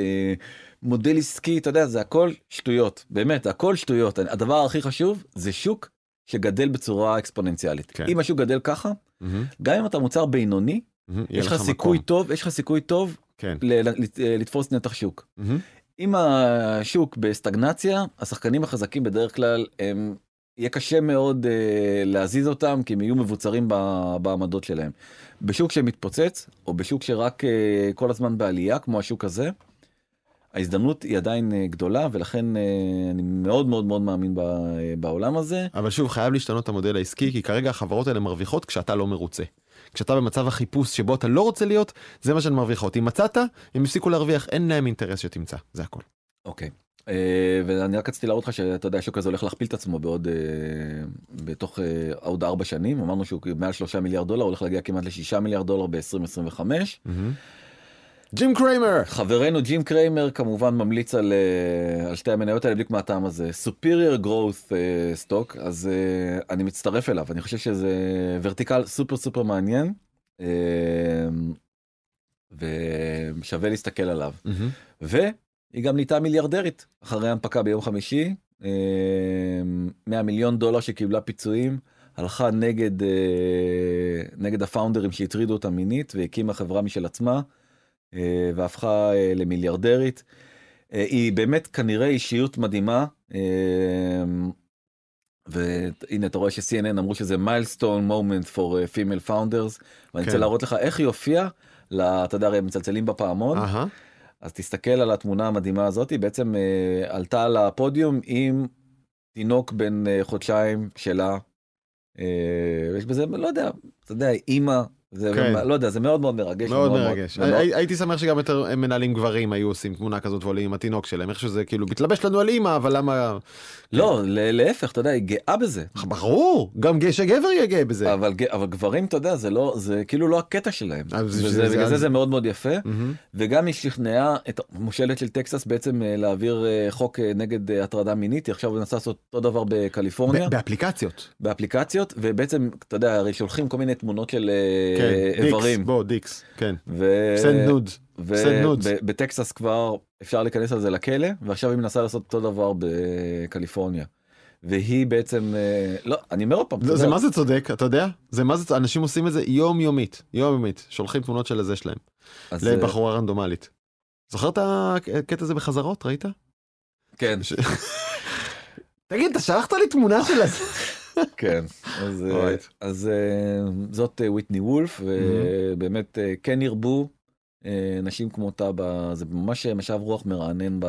מודל עסקי, אתה יודע, זה הכל שטויות, באמת, הכל שטויות. הדבר הכי חשוב זה שוק שגדל בצורה אקספוננציאלית. כן. אם השוק גדל ככה, mm-hmm. גם אם אתה מוצר בינוני, mm-hmm. יש לך סיכוי טוב, יש לך סיכוי טוב כן. לתפוס נתח שוק. Mm-hmm. אם השוק בסטגנציה, השחקנים החזקים בדרך כלל הם... יהיה קשה מאוד uh, להזיז אותם, כי הם יהיו מבוצרים ב- בעמדות שלהם. בשוק שמתפוצץ, או בשוק שרק uh, כל הזמן בעלייה, כמו השוק הזה, ההזדמנות היא עדיין uh, גדולה, ולכן uh, אני מאוד מאוד מאוד מאמין ב- uh, בעולם הזה. אבל שוב, חייב להשתנות את המודל העסקי, כי כרגע החברות האלה מרוויחות כשאתה לא מרוצה. כשאתה במצב החיפוש שבו אתה לא רוצה להיות, זה מה שהן מרוויחות. אם מצאת, הם הפסיקו להרוויח, אין להם אינטרס שתמצא. זה הכל. אוקיי. Okay. ואני רק רציתי להראות לך שאתה יודע השוק הזה הולך להכפיל את עצמו בעוד בתוך עוד ארבע שנים, אמרנו שהוא מעל שלושה מיליארד דולר, הולך להגיע כמעט לשישה מיליארד דולר ב-עשרים עשרים וחמש. ג'ים קריימר! חברנו ג'ים קריימר כמובן ממליץ על שתי המניות האלה בדיוק מהטעם הזה, Superior Growth Stock, אז אני מצטרף אליו, אני חושב שזה ורטיקל סופר סופר מעניין, ושווה להסתכל עליו. ו... היא גם נהייתה מיליארדרית, אחרי ההנפקה ביום חמישי, מאה מיליון דולר שקיבלה פיצויים, הלכה נגד, נגד הפאונדרים שהטרידו אותה מינית, והקימה חברה משל עצמה, והפכה למיליארדרית. היא באמת כנראה אישיות מדהימה, והנה אתה רואה ש-סי אן אן אמרו שזה milestone moment for female founders, ואני רוצה להראות לך איך היא הופיעה, אתה יודע, הם מצלצלים בפעמון, אז תסתכל על התמונה המדהימה הזאת, היא בעצם אה, עלתה על הפודיום עם תינוק בין אה, חודשיים שלה, אה, יש בזה, לא יודע, אתה יודע, אימא, זה, כן. לא יודע, זה מאוד מאוד מרגש. מאוד, מאוד מרגש. מאוד, הי, מאוד... הייתי שמח שגם יותר מנהלים גברים היו עושים תמונה כזאת ועולה עם התינוק שלהם, איך שזה כאילו, מתלבש לנו על אימא, אבל למה... לא, כן. להפך, אתה יודע, היא גאה בזה. ברור, גם שגבר יהיה גאה בזה. אבל, אבל גברים, אתה יודע, זה, לא, זה כאילו לא הקטע שלהם. וזה, זה, בגלל זה, זה זה מאוד מאוד יפה, mm-hmm. וגם היא שכנעה את המושלת של טקסס בעצם להעביר חוק נגד הטרדה מינית, עכשיו הוא נסע לעשות אותו דבר בקליפורניה. ب- באפליקציות. באפליקציות, ובעצם, אתה יודע, הרי שולחים כל מיני תמונות של... כן, איברים. דיקס, בוא, דיקס, כן. ו... סנד נודס. ו... סנד נודס. ב- בטקסס כבר אפשר להיכנס על זה לכלא, ועכשיו היא מנסה לעשות אותו דבר בקליפורניה. והיא בעצם, לא, אני אומר פעם. זה, זה מה זה צודק, אתה יודע? זה מה זה צודק, אנשים עושים את זה יומיומית, יומיומית, שולחים תמונות של הזה שלהם. לבחורה רנדומלית. זוכר את הקטע הזה בחזרות, ראית? כן. תגיד, אתה שלחת לי תמונה של הזה? כן, אז, אז זאת וויטני וולף, ובאמת כן ירבו נשים כמותה, זה ממש משב רוח מרענן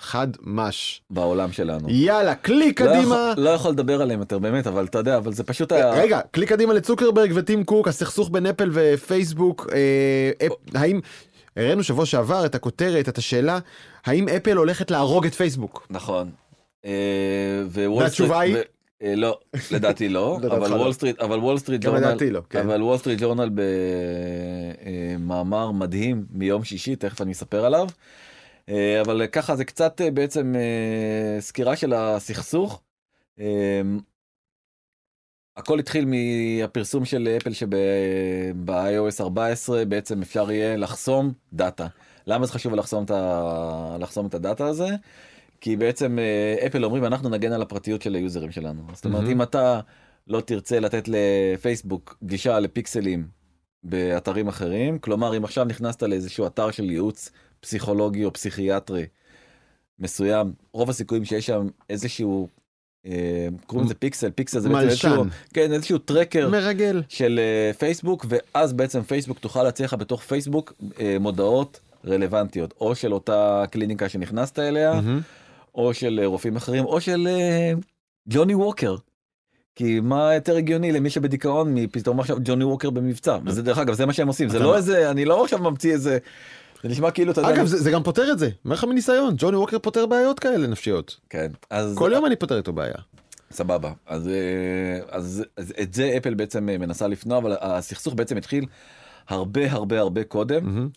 חד מש בעולם שלנו. יאללה, קליק קדימה. לא יכול לדבר עליהם יותר באמת, אבל אתה יודע, אבל זה פשוט... רגע, קליק קדימה לצוקרברג וטים קוק, הסכסוך בין אפל ופייסבוק, האם... הראינו שבוע שעבר את הכותרת, את השאלה, האם אפל הולכת להרוג את פייסבוק? נכון. והתשובה היא... לא, לדעתי לא, אבל וול סטריט, אבל וול סטריט ג'ורנל, אבל וול סטריט ג'ורנל במאמר מדהים מיום שישי, תכף אני מספר עליו, אבל ככה זה קצת בעצם סקירה של הסכסוך. הכל התחיל מהפרסום של אפל שב-איי או אס ארבע עשרה בעצם אפשר יהיה לחסום דאטה. למה זה חשוב לחסום את, ה... לחסום את הדאטה הזה? כי בעצם אפל אומרים, אנחנו נגן על הפרטיות של היוזרים שלנו. זאת אומרת, אם אתה לא תרצה לתת לפייסבוק גישה לפיקסלים באתרים אחרים, כלומר, אם עכשיו נכנסת לאיזשהו אתר של ייעוץ פסיכולוגי או פסיכיאטרי מסוים, רוב הסיכויים שיש שם איזשהו, קוראים לזה פיקסל, פיקסל זה בעצם איזשהו, כן, איזשהו טרקר מרגל של פייסבוק, ואז בעצם פייסבוק תוכל להציע לך בתוך פייסבוק מודעות רלוונטיות, או של אותה קליניקה שנכנסת אליה, או של רופאים אחרים, או של ג'וני ווקר. כי מה יותר הגיוני למי שבדיכאון מפתאום עכשיו ג'וני ווקר במבצע? וזה דרך אגב, זה מה שהם עושים. זה לא איזה, אני לא עכשיו ממציא איזה, זה נשמע כאילו, אתה יודע... אגב, זה גם פותר את זה. אומר לך מניסיון, ג'וני ווקר פותר בעיות כאלה נפשיות. כן. כל יום אני פותר איתו בעיה. סבבה. אז את זה אפל בעצם מנסה לפנוע, אבל הסכסוך בעצם התחיל הרבה הרבה הרבה קודם.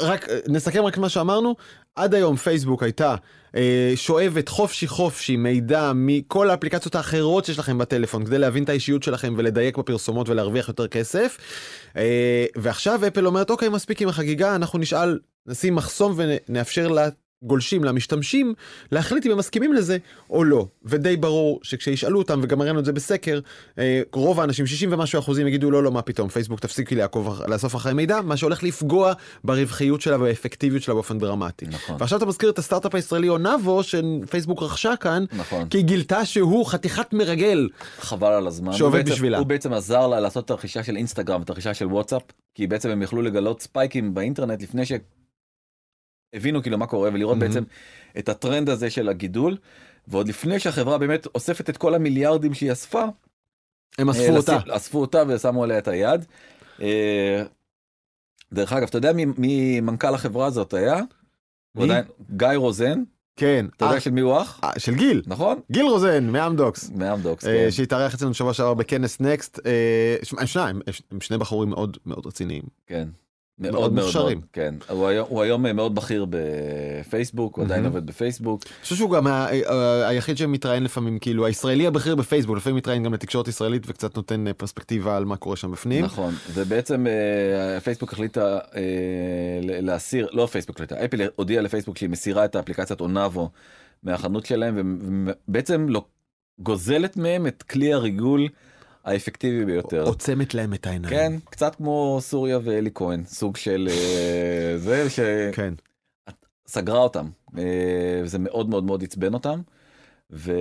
רק נסכם רק מה שאמרנו. עד היום פייסבוק הייתה שואבת חופשי חופשי מידע מכל האפליקציות האחרות שיש לכם בטלפון, כדי להבין את האישיות שלכם ולדייק בפרסומות ולהרוויח יותר כסף. ועכשיו אפל אומרת, אוקיי, מספיק עם החגיגה, אנחנו נשאל, נשים מחסום ונאפשר לגולשים, למשתמשים, להחליט אם הם מסכימים לזה או לא. ודי ברור שכשישאלו אותם, וגם הראינו את זה בסקר, רוב האנשים, שישים ומשהו אחוזים, יגידו, לא, לא, מה פתאום, פייסבוק תפסיק לעקוב, לאסוף אחרי מידע, מה שהולך לפגוע ברווחיות שלה והאפקטיביות שלה באופן דרמטי. נכון. ועכשיו אתה מזכיר את הסטארט-אפ הישראלי אונאבו, שפייסבוק רכשה כאן, נכון. כי גילתה שהוא חתיכת מרגל. חבל על הזמן. שעובד הוא בעצם, בשבילה. הוא בעצם עזר לה לעשות את הרכישה של אינסטגרם, את הרכישה של וואטסאפ, כי בעצם הם יכלו לגלות ספייקים באינטרנט לפני ש... הבינו כאילו מה קורה, ולראות mm-hmm. בעצם את הטרנד הזה של הגידול, ועוד לפני שהחברה באמת אוספת את כל המיליארדים שהיא אספה, הם אספו אותה. אספו אותה ושמו עליה את היד. דרך אגב, אתה יודע מי, מי מנכ"ל החברה הזאת היה? מי? עדיין, גיא רוזן. כן. אתה יודע של מי הוא אח? של גיל. נכון? גיל רוזן, מאמדוקס. מאמדוקס, כן. שהתארח אצלנו שבוע שעבר בכנס נקסט. שניים, שני בחורים מאוד מאוד רציניים. כן. מאוד מאוד מוכשרים. כן. הוא היום, הוא היום מאוד בכיר בפייסבוק, הוא עדיין עובד בפייסבוק. אני חושב שהוא גם היחיד שמתראיין לפעמים, כאילו, הישראלי הבכיר בפייסבוק, לפעמים מתראיין גם לתקשורת ישראלית, וקצת נותן פרספקטיבה על מה קורה שם בפנים. נכון, ובעצם פייסבוק החליטה להסיר, לא פייסבוק החליטה, אפל הודיעה לפייסבוק שהיא מסירה את האפליקציית אונאבו מהחנות שלהם, ובעצם גוזלת מהם את כלי הריגול האפקטיבי ביותר. עוצמת להם את העיניים. כן, קצת כמו סוריה ואלי כהן, סוג של זה שסגרה אותם, וזה מאוד מאוד מאוד עצבן אותם, ואתה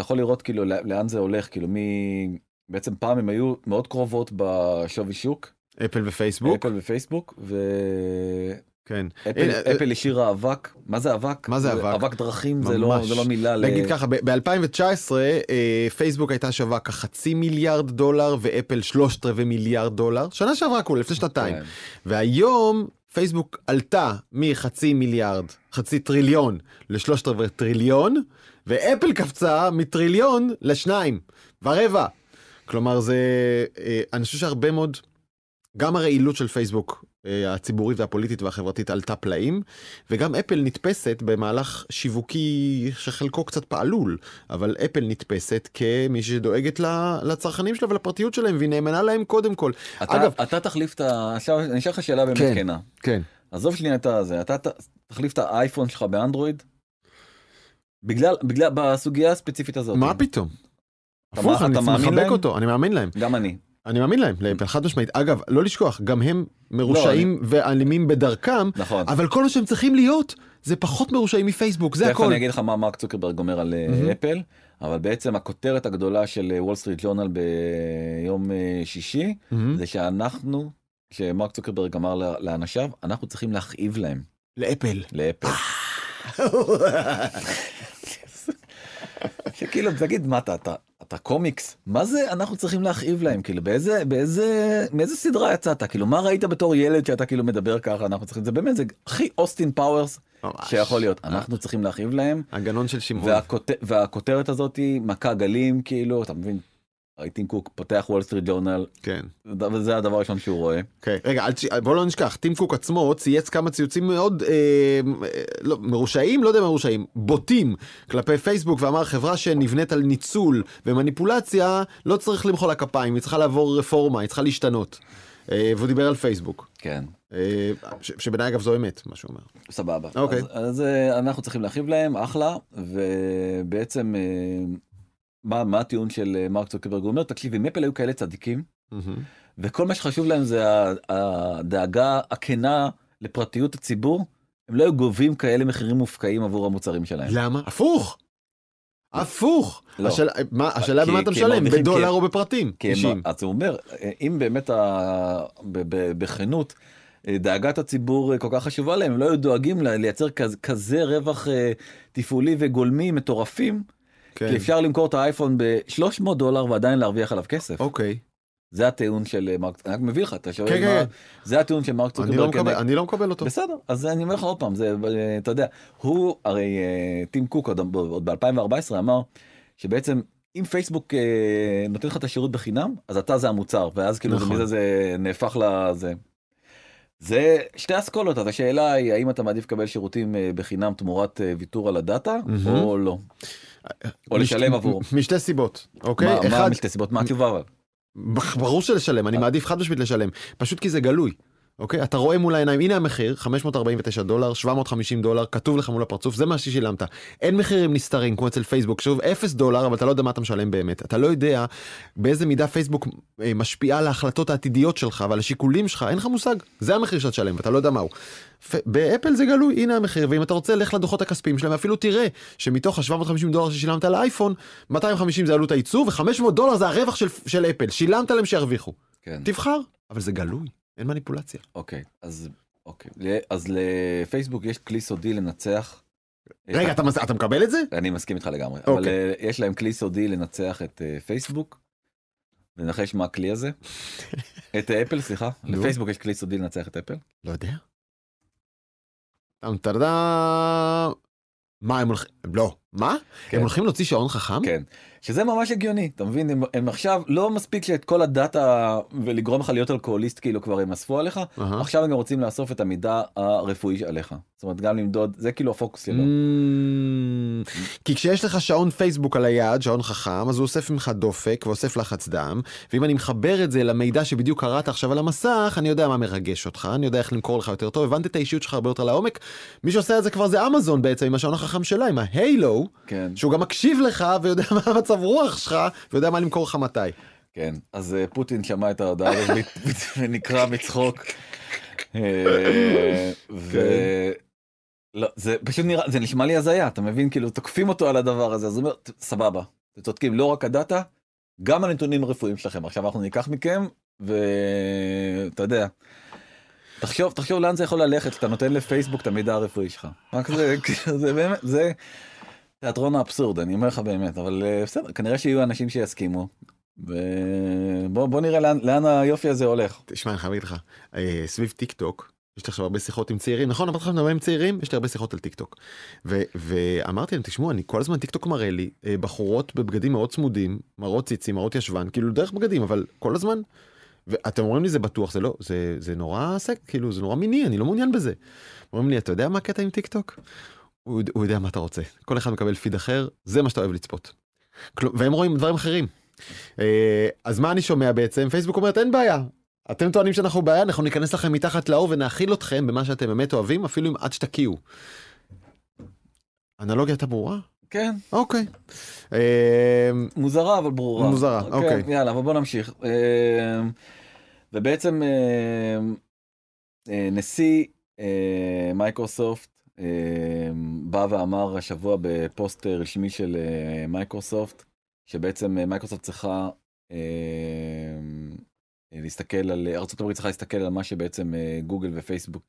יכול לראות כאילו לאן זה הולך, כאילו מי... בעצם פעם הם היו מאוד קרובות בשווי שוק. אפל ופייסבוק. אפל ופייסבוק, ו... כן. אפל השאירה אבק, מה זה אבק? מה זה אבק? אבק דרכים זה לא מילה. נגיד ככה, ב-אלפיים ותשע עשרה פייסבוק הייתה שווה כחצי מיליארד דולר, ואפל שלושת רבעי מיליארד דולר, שנה שעברה כולה, לפני שנתיים. והיום פייסבוק עלתה מחצי מיליארד, חצי טריליון, לשלושת רבעי טריליון, ואפל קפצה מטריליון לשניים, ורבע. כלומר זה, אני חושב שהרבה מאוד, גם הרעילות של פייסבוק, הציבורית והפוליטית והחברתית עלתה פלאים, וגם אפל נתפסת במהלך שיווקי שחלקו קצת פעלול, אבל אפל נתפסת כמי שדואגת לצרכנים שלה ולפרטיות שלהם, והיא נאמנה להם קודם כל. אתה, אגב, אתה תחליף את ה... אני אשאל לך שאלה באמת כן, כנה. כן. עזוב שלי את זה, אתה תחליף את האייפון שלך באנדרואיד? בגלל, בגלל, בסוגיה הספציפית הזאת. מה פתאום? הפוך, אני מחבק אותו, אני מאמין להם. גם אני. אני מאמין להם, לאפל, חד משמעית. אגב, לא לשכוח, גם הם מרושעים ואלימים בדרכם, אבל כל מה שהם צריכים להיות, זה פחות מרושעים מפייסבוק, זה הכל. תכף אני אגיד לך מה מרק צוקרברג אומר על אפל, אבל בעצם הכותרת הגדולה של וול סטריט ג'ורנל ביום שישי, זה שאנחנו, שמרק צוקרברג אמר לאנשיו, אנחנו צריכים להכאיב להם. לאפל. לאפל. שכאילו, תגיד, מה אתה, אתה? הקומיקס, מה זה אנחנו צריכים להכאיב להם? כאילו, באיזה, באיזה, מאיזה סדרה יצאת? כאילו, מה ראית בתור ילד שאתה כאילו מדבר ככה? אנחנו צריכים, זה באמת, זה הכי אוסטין פאוורס שיכול להיות. אנחנו צריכים להכאיב להם. הגנון של שימון. והכותרת הזאת היא מכה גלים, כאילו, אתה מבין? הייטינג קוק פותח וול סטריט ג'ורנל, וזה הדבר הראשון שהוא רואה. רגע, בואו לא נשכח, טים קוק עצמו צייץ כמה ציוצים מאוד מרושעים, לא יודע מרושעים, בוטים כלפי פייסבוק, ואמר חברה שנבנית על ניצול ומניפולציה לא צריך למחוא לה כפיים, היא צריכה לעבור רפורמה, היא צריכה להשתנות. והוא דיבר על פייסבוק. כן. שבעיניי אגב זו אמת, מה שהוא אומר. סבבה. אז אנחנו צריכים להכיב להם, אחלה, ובעצם... מה, מה הטיעון של מרק צוקרברג? הוא אומר, תקשיב, אם אפל היו כאלה צדיקים, וכל מה שחשוב להם זה הדאגה הכנה לפרטיות הציבור, הם לא היו גובים כאלה מחירים מופקעים עבור המוצרים שלהם. למה? הפוך! הפוך! השאלה במה אתה משלם? בדולר או בפרטים? אז הוא אומר, אם באמת בכנות, דאגת הציבור כל כך חשובה להם, הם לא היו דואגים לייצר כזה רווח תפעולי וגולמי מטורפים, כי אפשר למכור את האייפון ב-שלוש מאות דולר ועדיין להרוויח עליו כסף. אוקיי. זה הטיעון של מרק... אני רק מביא לך, אתה שואל מה... זה הטיעון של מרק צוקרברג. אני לא מקבל אותו. בסדר, אז אני אומר לך עוד פעם, אתה יודע, הוא, הרי טים קוק עוד ב-אלפיים וארבע עשרה אמר, שבעצם אם פייסבוק נותן לך את השירות בחינם, אז אתה זה המוצר, ואז כאילו זה נהפך לזה. זה שתי אסכולות, אז השאלה היא, האם אתה מעדיף לקבל שירותים בחינם תמורת ויתור על הדאטה, או לא? או לשלם עבור. משתי סיבות, אוקיי? מה משתי סיבות? מה התשובה אבל? ברור שלשלם, אני מעדיף חד משמעית לשלם, פשוט כי זה גלוי, אוקיי? אתה רואה מול העיניים, הנה המחיר, חמש מאות ארבעים ותשע דולר, שבע מאות חמישים דולר, כתוב לך מול הפרצוף, זה מה ששילמת. אין מחירים נסתרים, כמו אצל פייסבוק, שוב, אפס דולר, אבל אתה לא יודע מה אתה משלם באמת. אתה לא יודע באיזה מידה פייסבוק משפיעה על ההחלטות העתידיות שלך, ועל השיקולים שלך, אין לך מושג. זה המחיר שאתה שלם, ואתה לא יודע מהו. באפל זה גלוי, הנה המחיר, ואם אתה רוצה לך לדוחות הכספיים שלהם, אפילו תראה שמתוך ה-שבע מאות וחמישים דולר ששילמת על האייפון, מאתיים וחמישים זה עלות הייצור, ו-חמש מאות דולר זה הרווח של, של אפל. שילמת להם שירוויחו. כן. תבחר, אבל זה גלוי. אין מניפולציה. אוקיי, אז אוקיי. אז לפייסבוק יש כלי סודי לנצח. רגע, אתה, אתה מקבל את זה? אני מסכים איתך לגמרי. אוקיי. אבל יש להם כלי סודי לנצח את פייסבוק. ונחש מה הכלי הזה? את אפל, סליחה. לפייסבוק יש כלי סודי לנצח את אפל? לא יודע. תמתרדה... מה הם הולכים? לא. מה? הם הולכים להוציא שעון חכם? כן. שזה ממש הגיוני. אתה מבין, הם עכשיו לא מספיק שאת כל הדאטה ולגרום לך להיות אלכוהוליסט כאילו כבר הם אספו עליך, עכשיו הם גם רוצים לאסוף את המידע הרפואי עליך. זאת אומרת, גם למדוד, זה כאילו הפוקוס שלו. כי כשיש לך שעון פייסבוק על היד, שעון חכם, אז הוא אוסף ממך דופק ואוסף לחץ דם, ואם אני מחבר את זה למידע שבדיוק קראת עכשיו על המסך, אני יודע מה מרגש אותך, אני יודע איך למכור לך יותר טוב, הבנתי את האישיות שלך הרבה יותר לעומק. מי שעושה את זה כבר זה אמזון בעצם, עם השעון החכם שלה, עם ההיילו, שהוא גם מקשיב לך ויודע מה המצב רוח שלך, ויודע מה למכור לך מתי. כן, אז פוטין שמע את ההודעה ונקרא מצחוק. לא, זה פשוט נראה, זה נשמע לי הזיה, אתה מבין? כאילו, תוקפים אותו על הדבר הזה, אז הוא אומר, סבבה, אתם צודקים, לא רק הדאטה, גם הנתונים הרפואיים שלכם. עכשיו אנחנו ניקח מכם, ואתה יודע, תחשוב, תחשוב לאן זה יכול ללכת, אתה נותן לפייסבוק את המידע הרפואי שלך. רק זה, זה באמת, זה תיאטרון האבסורד, אני אומר לך באמת, אבל בסדר, כנראה שיהיו אנשים שיסכימו. ובוא נראה לאן, לאן היופי הזה הולך. תשמע, אני חייב לך, סביב טיק טוק, יש לי עכשיו הרבה שיחות עם צעירים, נכון? אמרתי לך מדברים עם צעירים, יש לי הרבה שיחות על טיק טוק. ו- ואמרתי להם, תשמעו, אני כל הזמן טיק טוק מראה לי, בחורות בבגדים מאוד צמודים, מראות ציצים, מראות ישבן, כאילו דרך בגדים, אבל כל הזמן, ואתם אומרים לי, זה בטוח, זה לא, זה, זה נורא סק, כאילו, זה נורא מיני, אני לא מעוניין בזה. אומרים לי, אתה יודע מה הקטע עם טיק טוק? הוא, הוא יודע מה אתה רוצה. כל אחד מקבל פיד אחר, זה מה שאתה אוהב לצפות. כל... והם רואים דברים אחרים. אז מה אני שומע בעצם? פייסבוק אומרת, אין בעיה. אתם טוענים שאנחנו בעיה, אנחנו ניכנס לכם מתחת לאור ונאכיל אתכם במה שאתם באמת אוהבים, אפילו אם עד שתקיעו. אנלוגיה אתה ברורה? כן. אוקיי. מוזרה אבל ברורה. מוזרה, אוקיי. יאללה, אבל בוא נמשיך. ובעצם נשיא מייקרוסופט בא ואמר השבוע בפוסט רשמי של מייקרוסופט, שבעצם מייקרוסופט צריכה... להסתכל על, ארצות הברית צריכה להסתכל על מה שבעצם גוגל ופייסבוק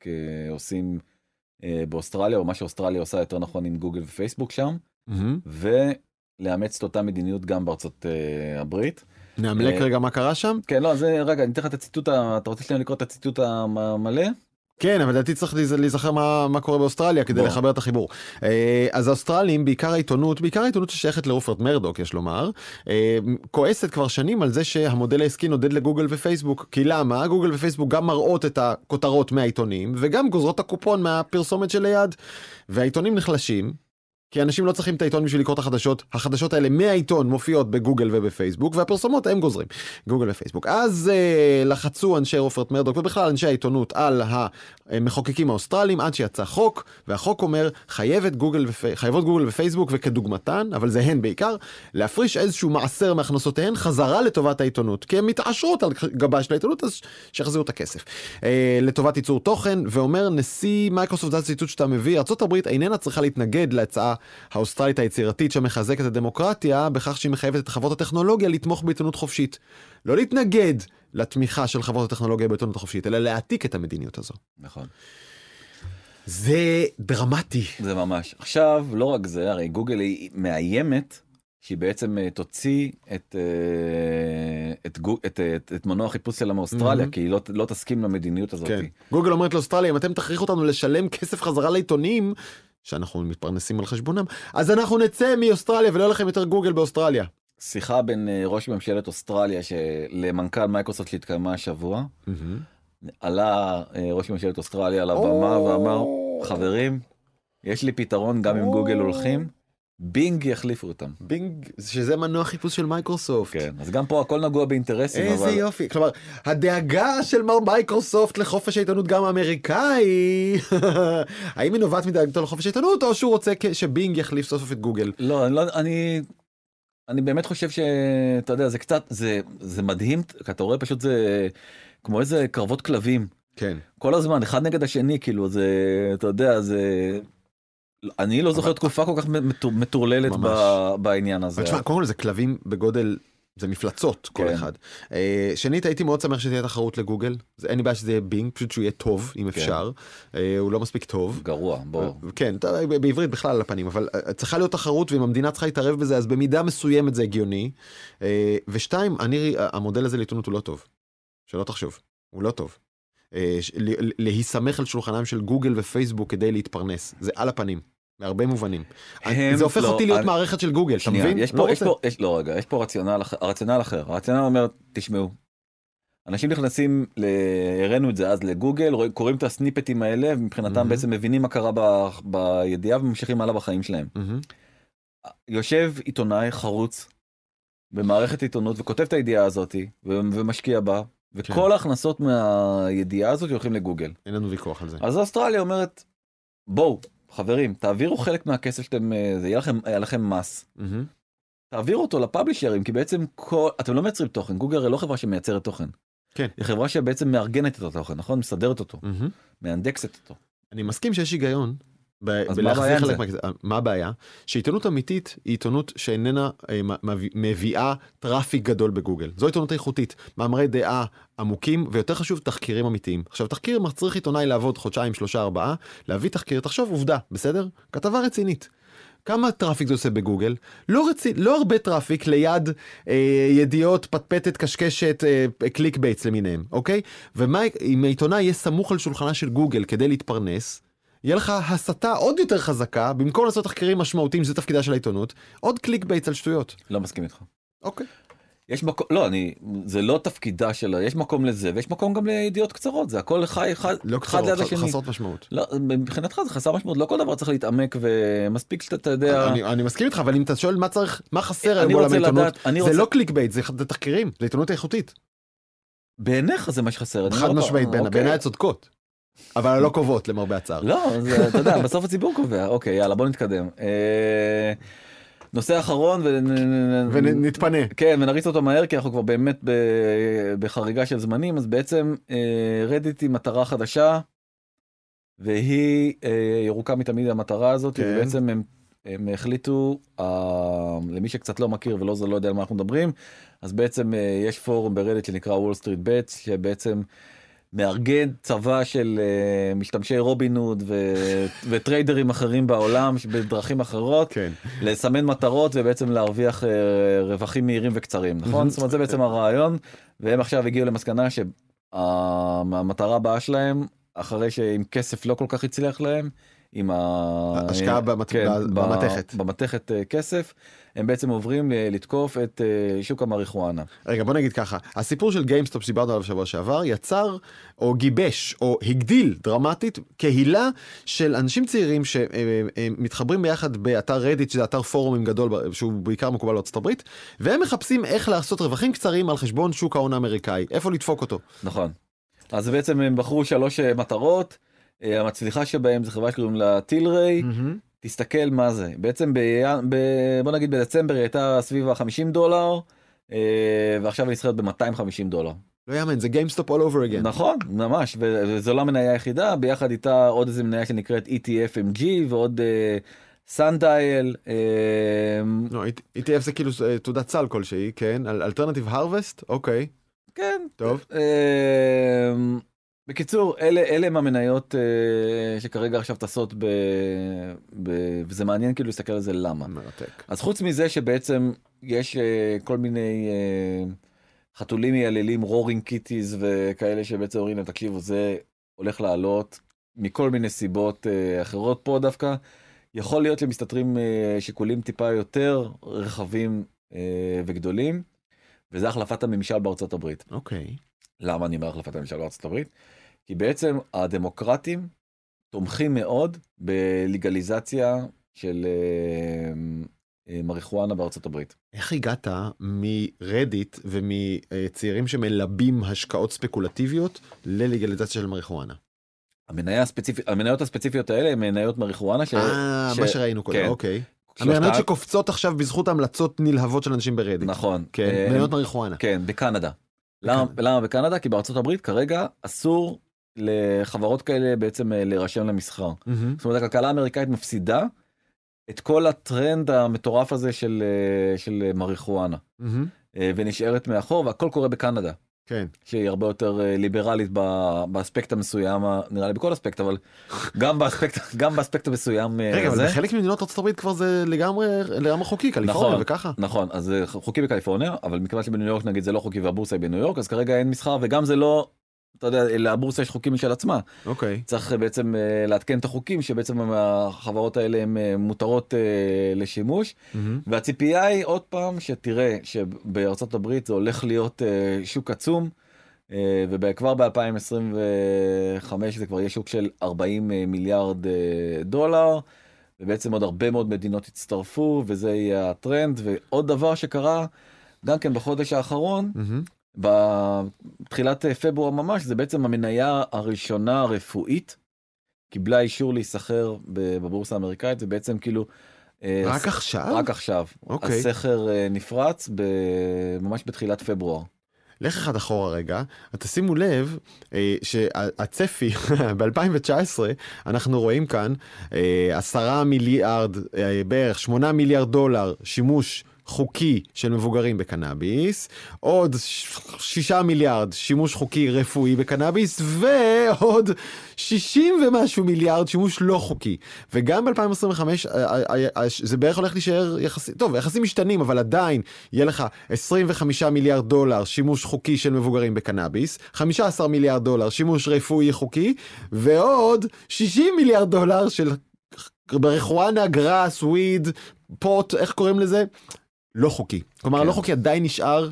עושים באוסטרליה, או מה שאוסטרליה עושה יותר נכון עם גוגל ופייסבוק שם, mm-hmm. לאמץ את אותה מדיניות גם בארצות הברית. נאמלק רגע מה קרה שם? כן, לא, זה רגע, אני תכף את הציטוט, אתה רוצה שלנו לקרוא את הציטוט המלא? כן, אבל לדעתי צריך להיזכר מה, מה קורה באוסטרליה כדי בוא. לחבר את החיבור. אז האוסטרלים, בעיקר העיתונות, בעיקר העיתונות ששייכת לרופרט מרדוק, יש לומר, כועסת כבר שנים על זה שהמודל העסקי נודד לגוגל ופייסבוק, כי למה? גוגל ופייסבוק גם מראות את הכותרות מהעיתונים, וגם גוזרות הקופון מהפרסומת שליד, והעיתונים נחלשים. כי אנשים לא צריכים את העיתון בשביל לקרוא את החדשות, החדשות האלה מהעיתון מופיעות בגוגל ובפייסבוק, והפרסומות הם גוזרים, גוגל ופייסבוק. אז אה, לחצו אנשי רופרט מרדוק, ובכלל אנשי העיתונות על המחוקקים האוסטרליים, עד שיצא חוק, והחוק אומר, חייבת גוגל ופי... חייבות גוגל ופייסבוק, וכדוגמתן, אבל זה הן בעיקר, להפריש איזשהו מעשר מהכנסותיהן חזרה לטובת העיתונות, כי הן מתעשרות על גבה של העיתונות, אז שיחזירו את הכסף. אה, לטובת ייצור תוכן, ואומר, נשיא מייקרוסופט, זה הציטוט שאתה מביא, ארצות הברית איננה צריכה להתנגד להצעה האוסטרלית היצירתית שמחזקת את הדמוקרטיה בכך שהיא מחייבת את חברות הטכנולוגיה לתמוך בעיתונות חופשית. לא להתנגד לתמיכה של חברות הטכנולוגיה בעיתונות חופשית, אלא להעתיק את המדיניות הזו. נכון. זה דרמטי. זה ממש. עכשיו, לא רק זה, הרי גוגל היא מאיימת שהיא בעצם תוציא את, את, את, את, את מנוע החיפוש שלה מאוסטרליה, mm-hmm. כי היא לא, לא תסכים למדיניות הזאת. כן. גוגל אומרת לאוסטרליה, אם אתם תכריחו אותנו לשלם כסף חזרה לעיתונים, שאנחנו מתפרנסים על חשבונם, אז אנחנו נצא מאוסטרליה, ולא לכם יותר גוגל באוסטרליה. שיחה בין ראש ממשלת אוסטרליה, למנכ"ל מייקרוסופט שהתקיימה השבוע, עלה ראש ממשלת אוסטרליה על הבמה, ואמר, חברים, יש לי פתרון גם אם גוגל הולכים, בינג יחליפו אותם. בינג, שזה מנוע חיפוש של מייקרוסופט. כן, אז גם פה הכל נגוע באינטרסים. איזה יופי. כלומר, הדאגה של מר מייקרוסופט לחופש העיתונות גם האמריקאי, האם היא נובעת מדאגתו לחופש העיתונות, או שהוא רוצה שבינג יחליף סוף סוף את גוגל? לא, אני... אני באמת חושב שאתה יודע, זה קצת, זה מדהים, כי אתה רואה פשוט זה כמו איזה קרבות כלבים. כן. כל הזמן, אחד נגד השני, כאילו, זה, אתה יודע, זה... אני לא זוכר תקופה כל כך מטורללת בעניין הזה. תשמע, קודם כל זה כלבים בגודל, זה מפלצות כל אחד. שנית, הייתי מאוד שמח שתהיה תחרות לגוגל, אין לי בעיה שזה יהיה בינג, פשוט שהוא יהיה טוב, אם אפשר. הוא לא מספיק טוב. גרוע, בוא. כן, בעברית בכלל על הפנים, אבל צריכה להיות תחרות, ואם המדינה צריכה להתערב בזה, אז במידה מסוימת זה הגיוני. ושתיים, המודל הזה לעיתונות הוא לא טוב. שלא תחשוב, הוא לא טוב. להיסמך על שולחנם של גוגל ופייסבוק כדי להתפרנס, זה על הפנים. מהרבה מובנים. זה הופך אותי להיות מערכת של גוגל, אתה מבין? לא רגע, יש פה רציונל אחר. הרציונל אומר, תשמעו, אנשים נכנסים, הראינו את זה אז לגוגל, קוראים את הסניפטים האלה, מבחינתם בעצם מבינים מה קרה בידיעה וממשיכים הלאה בחיים שלהם. יושב עיתונאי חרוץ במערכת עיתונות וכותב את הידיעה הזאת ומשקיע בה, וכל ההכנסות מהידיעה הזאת הולכים לגוגל. אין לנו ויכוח על זה. אז אוסטרליה אומרת, בואו, חברים, תעבירו חלק מהכסף שאתם, זה יהיה לכם מס. תעבירו אותו לפאבלישרים, כי בעצם כל, אתם לא מייצרים תוכן, גוגל היא לא חברה שמייצרת תוכן. כן. היא חברה שבעצם מארגנת את התוכן, נכון? מסדרת אותו, מהנדקסת אותו. אני מסכים שיש היגיון. אז מה הבעיה? מה הבעיה? שעיתונות אמיתית היא עיתונות שאיננה מביאה טראפיק גדול בגוגל. זו עיתונות איכותית, מאמרי דעה עמוקים, ויותר חשוב, תחקירים אמיתיים. עכשיו, תחקיר מצריך עיתונאי לעבוד חודשיים, שלושה, ארבעה, להביא תחקיר, תחשוב, עובדה, בסדר? כתבה רצינית. כמה טראפיק זה עושה בגוגל? לא, רצי, לא הרבה טראפיק ליד אה, ידיעות, פטפטת, קשקשת, אה, קליק בייטס למיניהם, אוקיי? ומה, אם העיתונאי יהיה סמוך על שולחנה של גוגל כדי להתפרנס, יהיה לך הסתה עוד יותר חזקה, במקום לעשות תחקירים משמעותיים, שזה תפקידה של העיתונות, עוד קליק בייטס על שטויות. לא מסכים איתך. אוקיי. יש מקום, לא, אני, זה לא תפקידה שלה, יש מקום לזה, ויש מקום גם לידיעות קצרות, זה הכל חי, חי, לא קצרות, חסרות משמעות. לא, מבחינתך זה חסר משמעות, לא כל דבר צריך להתעמק, ומספיק שאתה יודע... אני, אני מסכים איתך, אבל אם אתה שואל מה צריך, מה חסר על עולם העיתונות, זה לא קליק בייט, זה תחקירים, זה עיתונות איכותית. בעיניך זה מה שחסר. חד משמעית, בעיניי הצודקות. אבל לא קובעות למרבה הצער. לא, אתה יודע, בסוף הציבור קובע. אוקיי, יאללה, בוא נתקדם. נושא אחרון ונתפנה. כן, ונריץ אותו מהר, כי אנחנו כבר באמת בחריגה של זמנים, אז בעצם רדיט היא מטרה חדשה, והיא ירוקה מתמיד המטרה הזאת, ובעצם הם החליטו, למי שקצת לא מכיר ולא זה לא יודע על מה אנחנו מדברים, אז בעצם יש פורום ברדיט שנקרא וול סטריט בטס, שבעצם מארגן צבא של משתמשי רובין הוד וטריידרים אחרים בעולם בדרכים אחרות, לסמן מטרות ובעצם להרוויח רווחים מהירים וקצרים, נכון? זאת אומרת, זה בעצם הרעיון, והם עכשיו הגיעו למסקנה שהמטרה הבאה שלהם, אחרי שעם כסף לא כל כך הצליח להם, עם ההשקעה במתכת. במתכת כסף, הם בעצם עוברים לתקוף את שוק המריחואנה. רגע, בוא נגיד ככה, הסיפור של גיימסטופ שדיברנו עליו שבוע שעבר, יצר או גיבש או הגדיל דרמטית קהילה של אנשים צעירים שמתחברים ביחד באתר רדיט, שזה אתר פורומים גדול שהוא בעיקר מקובל בארצות הברית, והם מחפשים איך לעשות רווחים קצרים על חשבון שוק ההון האמריקאי, איפה לדפוק אותו. נכון. אז בעצם הם בחרו שלוש מטרות, המצליחה שבהם זה חברה שקוראים לה טילריי, תסתכל מה זה. בעצם ב... ב... בוא נגיד בדצמבר היא הייתה סביב חמישים דולר, ועכשיו היא נסחרת ב-מאתיים וחמישים דולר. לא יאמן, זה GameStop all over again. נכון, ממש, וזו לא מניה יחידה, ביחד איתה עוד איזה מניה שנקראת E T F M G ועוד סנדייל. לא, E T F זה כאילו תעודת סל כלשהי, כן? אלטרנטיב הרווסט, אוקיי. כן. טוב. בקיצור, אלה, אלה הם המניות אה, שכרגע עכשיו טסות, ב, ב, וזה מעניין כאילו להסתכל על זה למה. מרתק. אז חוץ מזה שבעצם יש אה, כל מיני אה, חתולים מייללים, רורינג קיטיז וכאלה שבעצם אומרים, תקשיבו, זה הולך לעלות מכל מיני סיבות אה, אחרות פה דווקא. יכול להיות למסתתרים אה, שיקולים טיפה יותר רחבים אה, וגדולים, וזה החלפת הממשל בארצות הברית. אוקיי. Okay. למה אני אומר החלפת הממשל בארצות הברית? כי בעצם הדמוקרטים תומכים מאוד בלגליזציה של מריחואנה בארצות הברית. איך הגעת מרדיט ומצעירים שמלבים השקעות ספקולטיביות ללגליזציה של מריחואנה? המניות הספציפיות האלה הן מניות מריחואנה. אה, מה שראינו קודם, אוקיי. המניות שקופצות עכשיו בזכות המלצות נלהבות של אנשים ברדיט. נכון. מניות מריחואנה. כן, בקנדה. למה בקנדה? כי בארצות הברית כרגע אסור לחברות כאלה בעצם להירשם למסחר. זאת אומרת, הכלכלה האמריקאית מפסידה את כל הטרנד המטורף הזה של מריחואנה, ונשארת מאחור, והכל קורה בקנדה, שהיא הרבה יותר ליברלית באספקט המסוים, נראה לי בכל אספקט, אבל גם באספקט המסוים. רגע, אבל בחלק ממדינות ארצות הברית כבר זה לגמרי חוקי, קליפורניה וככה. נכון, אז זה חוקי בקליפורניה, אבל מכיוון שבניו יורק נגיד זה לא חוקי והבורסה היא בניו יורק, אז כרגע אין מסחר, וגם זה לא, אתה יודע, לבורסה יש חוקים משל עצמה. צריך בעצם להתקן את החוקים, שבעצם החברות האלה הן מותרות לשימוש, והציפייה היא עוד פעם שתראה שבארצות הברית זה הולך להיות שוק עצום, וכבר ב-אלפיים עשרים וחמש זה כבר יהיה שוק של ארבעים מיליארד דולר, ובעצם עוד הרבה מאוד מדינות הצטרפו, וזה יהיה הטרנד. ועוד דבר שקרה, גם כן בחודש האחרון, בתחילת פברואר ממש, זה בעצם המניה הראשונה הרפואית קיבלה אישור להיסחר בבורסה האמריקאית, זה בעצם כאילו רק עכשיו? רק עכשיו. הסחר נפרץ ממש בתחילת פברואר. לך אחד אחורה רגע, תשימו לב שהצפי ב-אלפיים תשע עשרה אנחנו רואים כאן עשרה מיליארד, בערך שמונה מיליארד דולר שימוש חוקי של מבוגרים בקנאביס, עוד שישה מיליארד שימוש חוקי רפואי בקנאביס, ועוד שישים ומשהו מיליארד שימוש לא חוקי. וגם ב-אלפיים עשרים וחמש זה בערך הולך להישאר יחסים, טוב, יחסים משתנים, אבל עדיין יהיה לך עשרים וחמישה מיליארד דולר שימוש חוקי של מבוגרים בקנאביס, חמישה עשר מיליארד דולר שימוש רפואי חוקי, ועוד שישים מיליארד דולר של מריחואנה, גראס, וויד, פוט, איך קוראים לזה? לא חוקי. כלומר, לא חוקי עדיין נשאר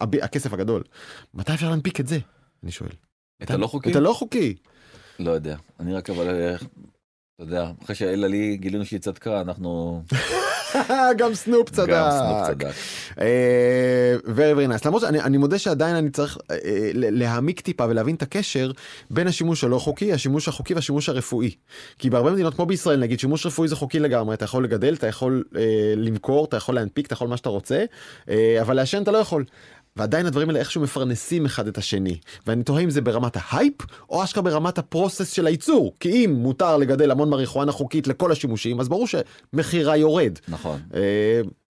הכסף הגדול. מתי אפשר להנפיק את זה? אני שואל. את הלא חוקי? את הלא חוקי. לא יודע. אני רק אבל... אתה יודע, אחרי שאלה לי גילינו שהיא צדקה, אנחנו... גם סנופ צדק. גם סנופ צדק. ורי ורי נס. למרות שאני מודה שעדיין אני צריך להעמיק טיפה ולהבין את הקשר בין השימוש הלא חוקי, השימוש החוקי והשימוש הרפואי. כי בהרבה מדינות כמו בישראל, נגיד, שימוש רפואי זה חוקי לגמרי. אתה יכול לגדל, אתה יכול למכור, אתה יכול להנפיק, אתה יכול מה שאתה רוצה, אבל לעשן אתה לא יכול. ועדיין הדברים האלה איכשהו מפרנסים אחד את השני. ואני תוהה אם זה ברמת ההייפ, או אשכרה ברמת הפרוסס של הייצור. כי אם מותר לגדל המון מריחואנה חוקית לכל השימושים, אז ברור שמחירה יורד. נכון.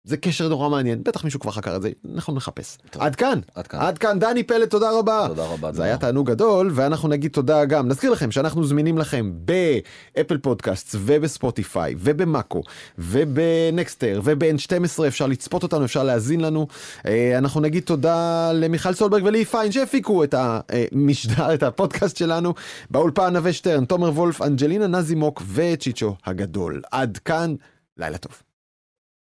זה קשר נורא מעניין, בטח מישהו כבר חקר את זה, אנחנו נחפש. טוב. עד כאן, עד כאן, עד כאן, דני פלט, תודה רבה. תודה רבה. זה דני. היה תענוג גדול, ואנחנו נגיד תודה גם. נזכיר לכם שאנחנו זמינים לכם באפל פודקאסט, ובספוטיפיי, ובמאקו, ובנקסטר, וב-אן שתים עשרה, אפשר לצפות אותנו, אפשר להזין לנו. אנחנו נגיד תודה למיכל סולברג ולי פיין, שהפיקו את המשדר, את הפודקאסט שלנו, באולפן נווה שטרן, תומר וולף, אנג'לינה נזימוק וצ'יצ'ו הגדול. עד כאן, לילה טוב.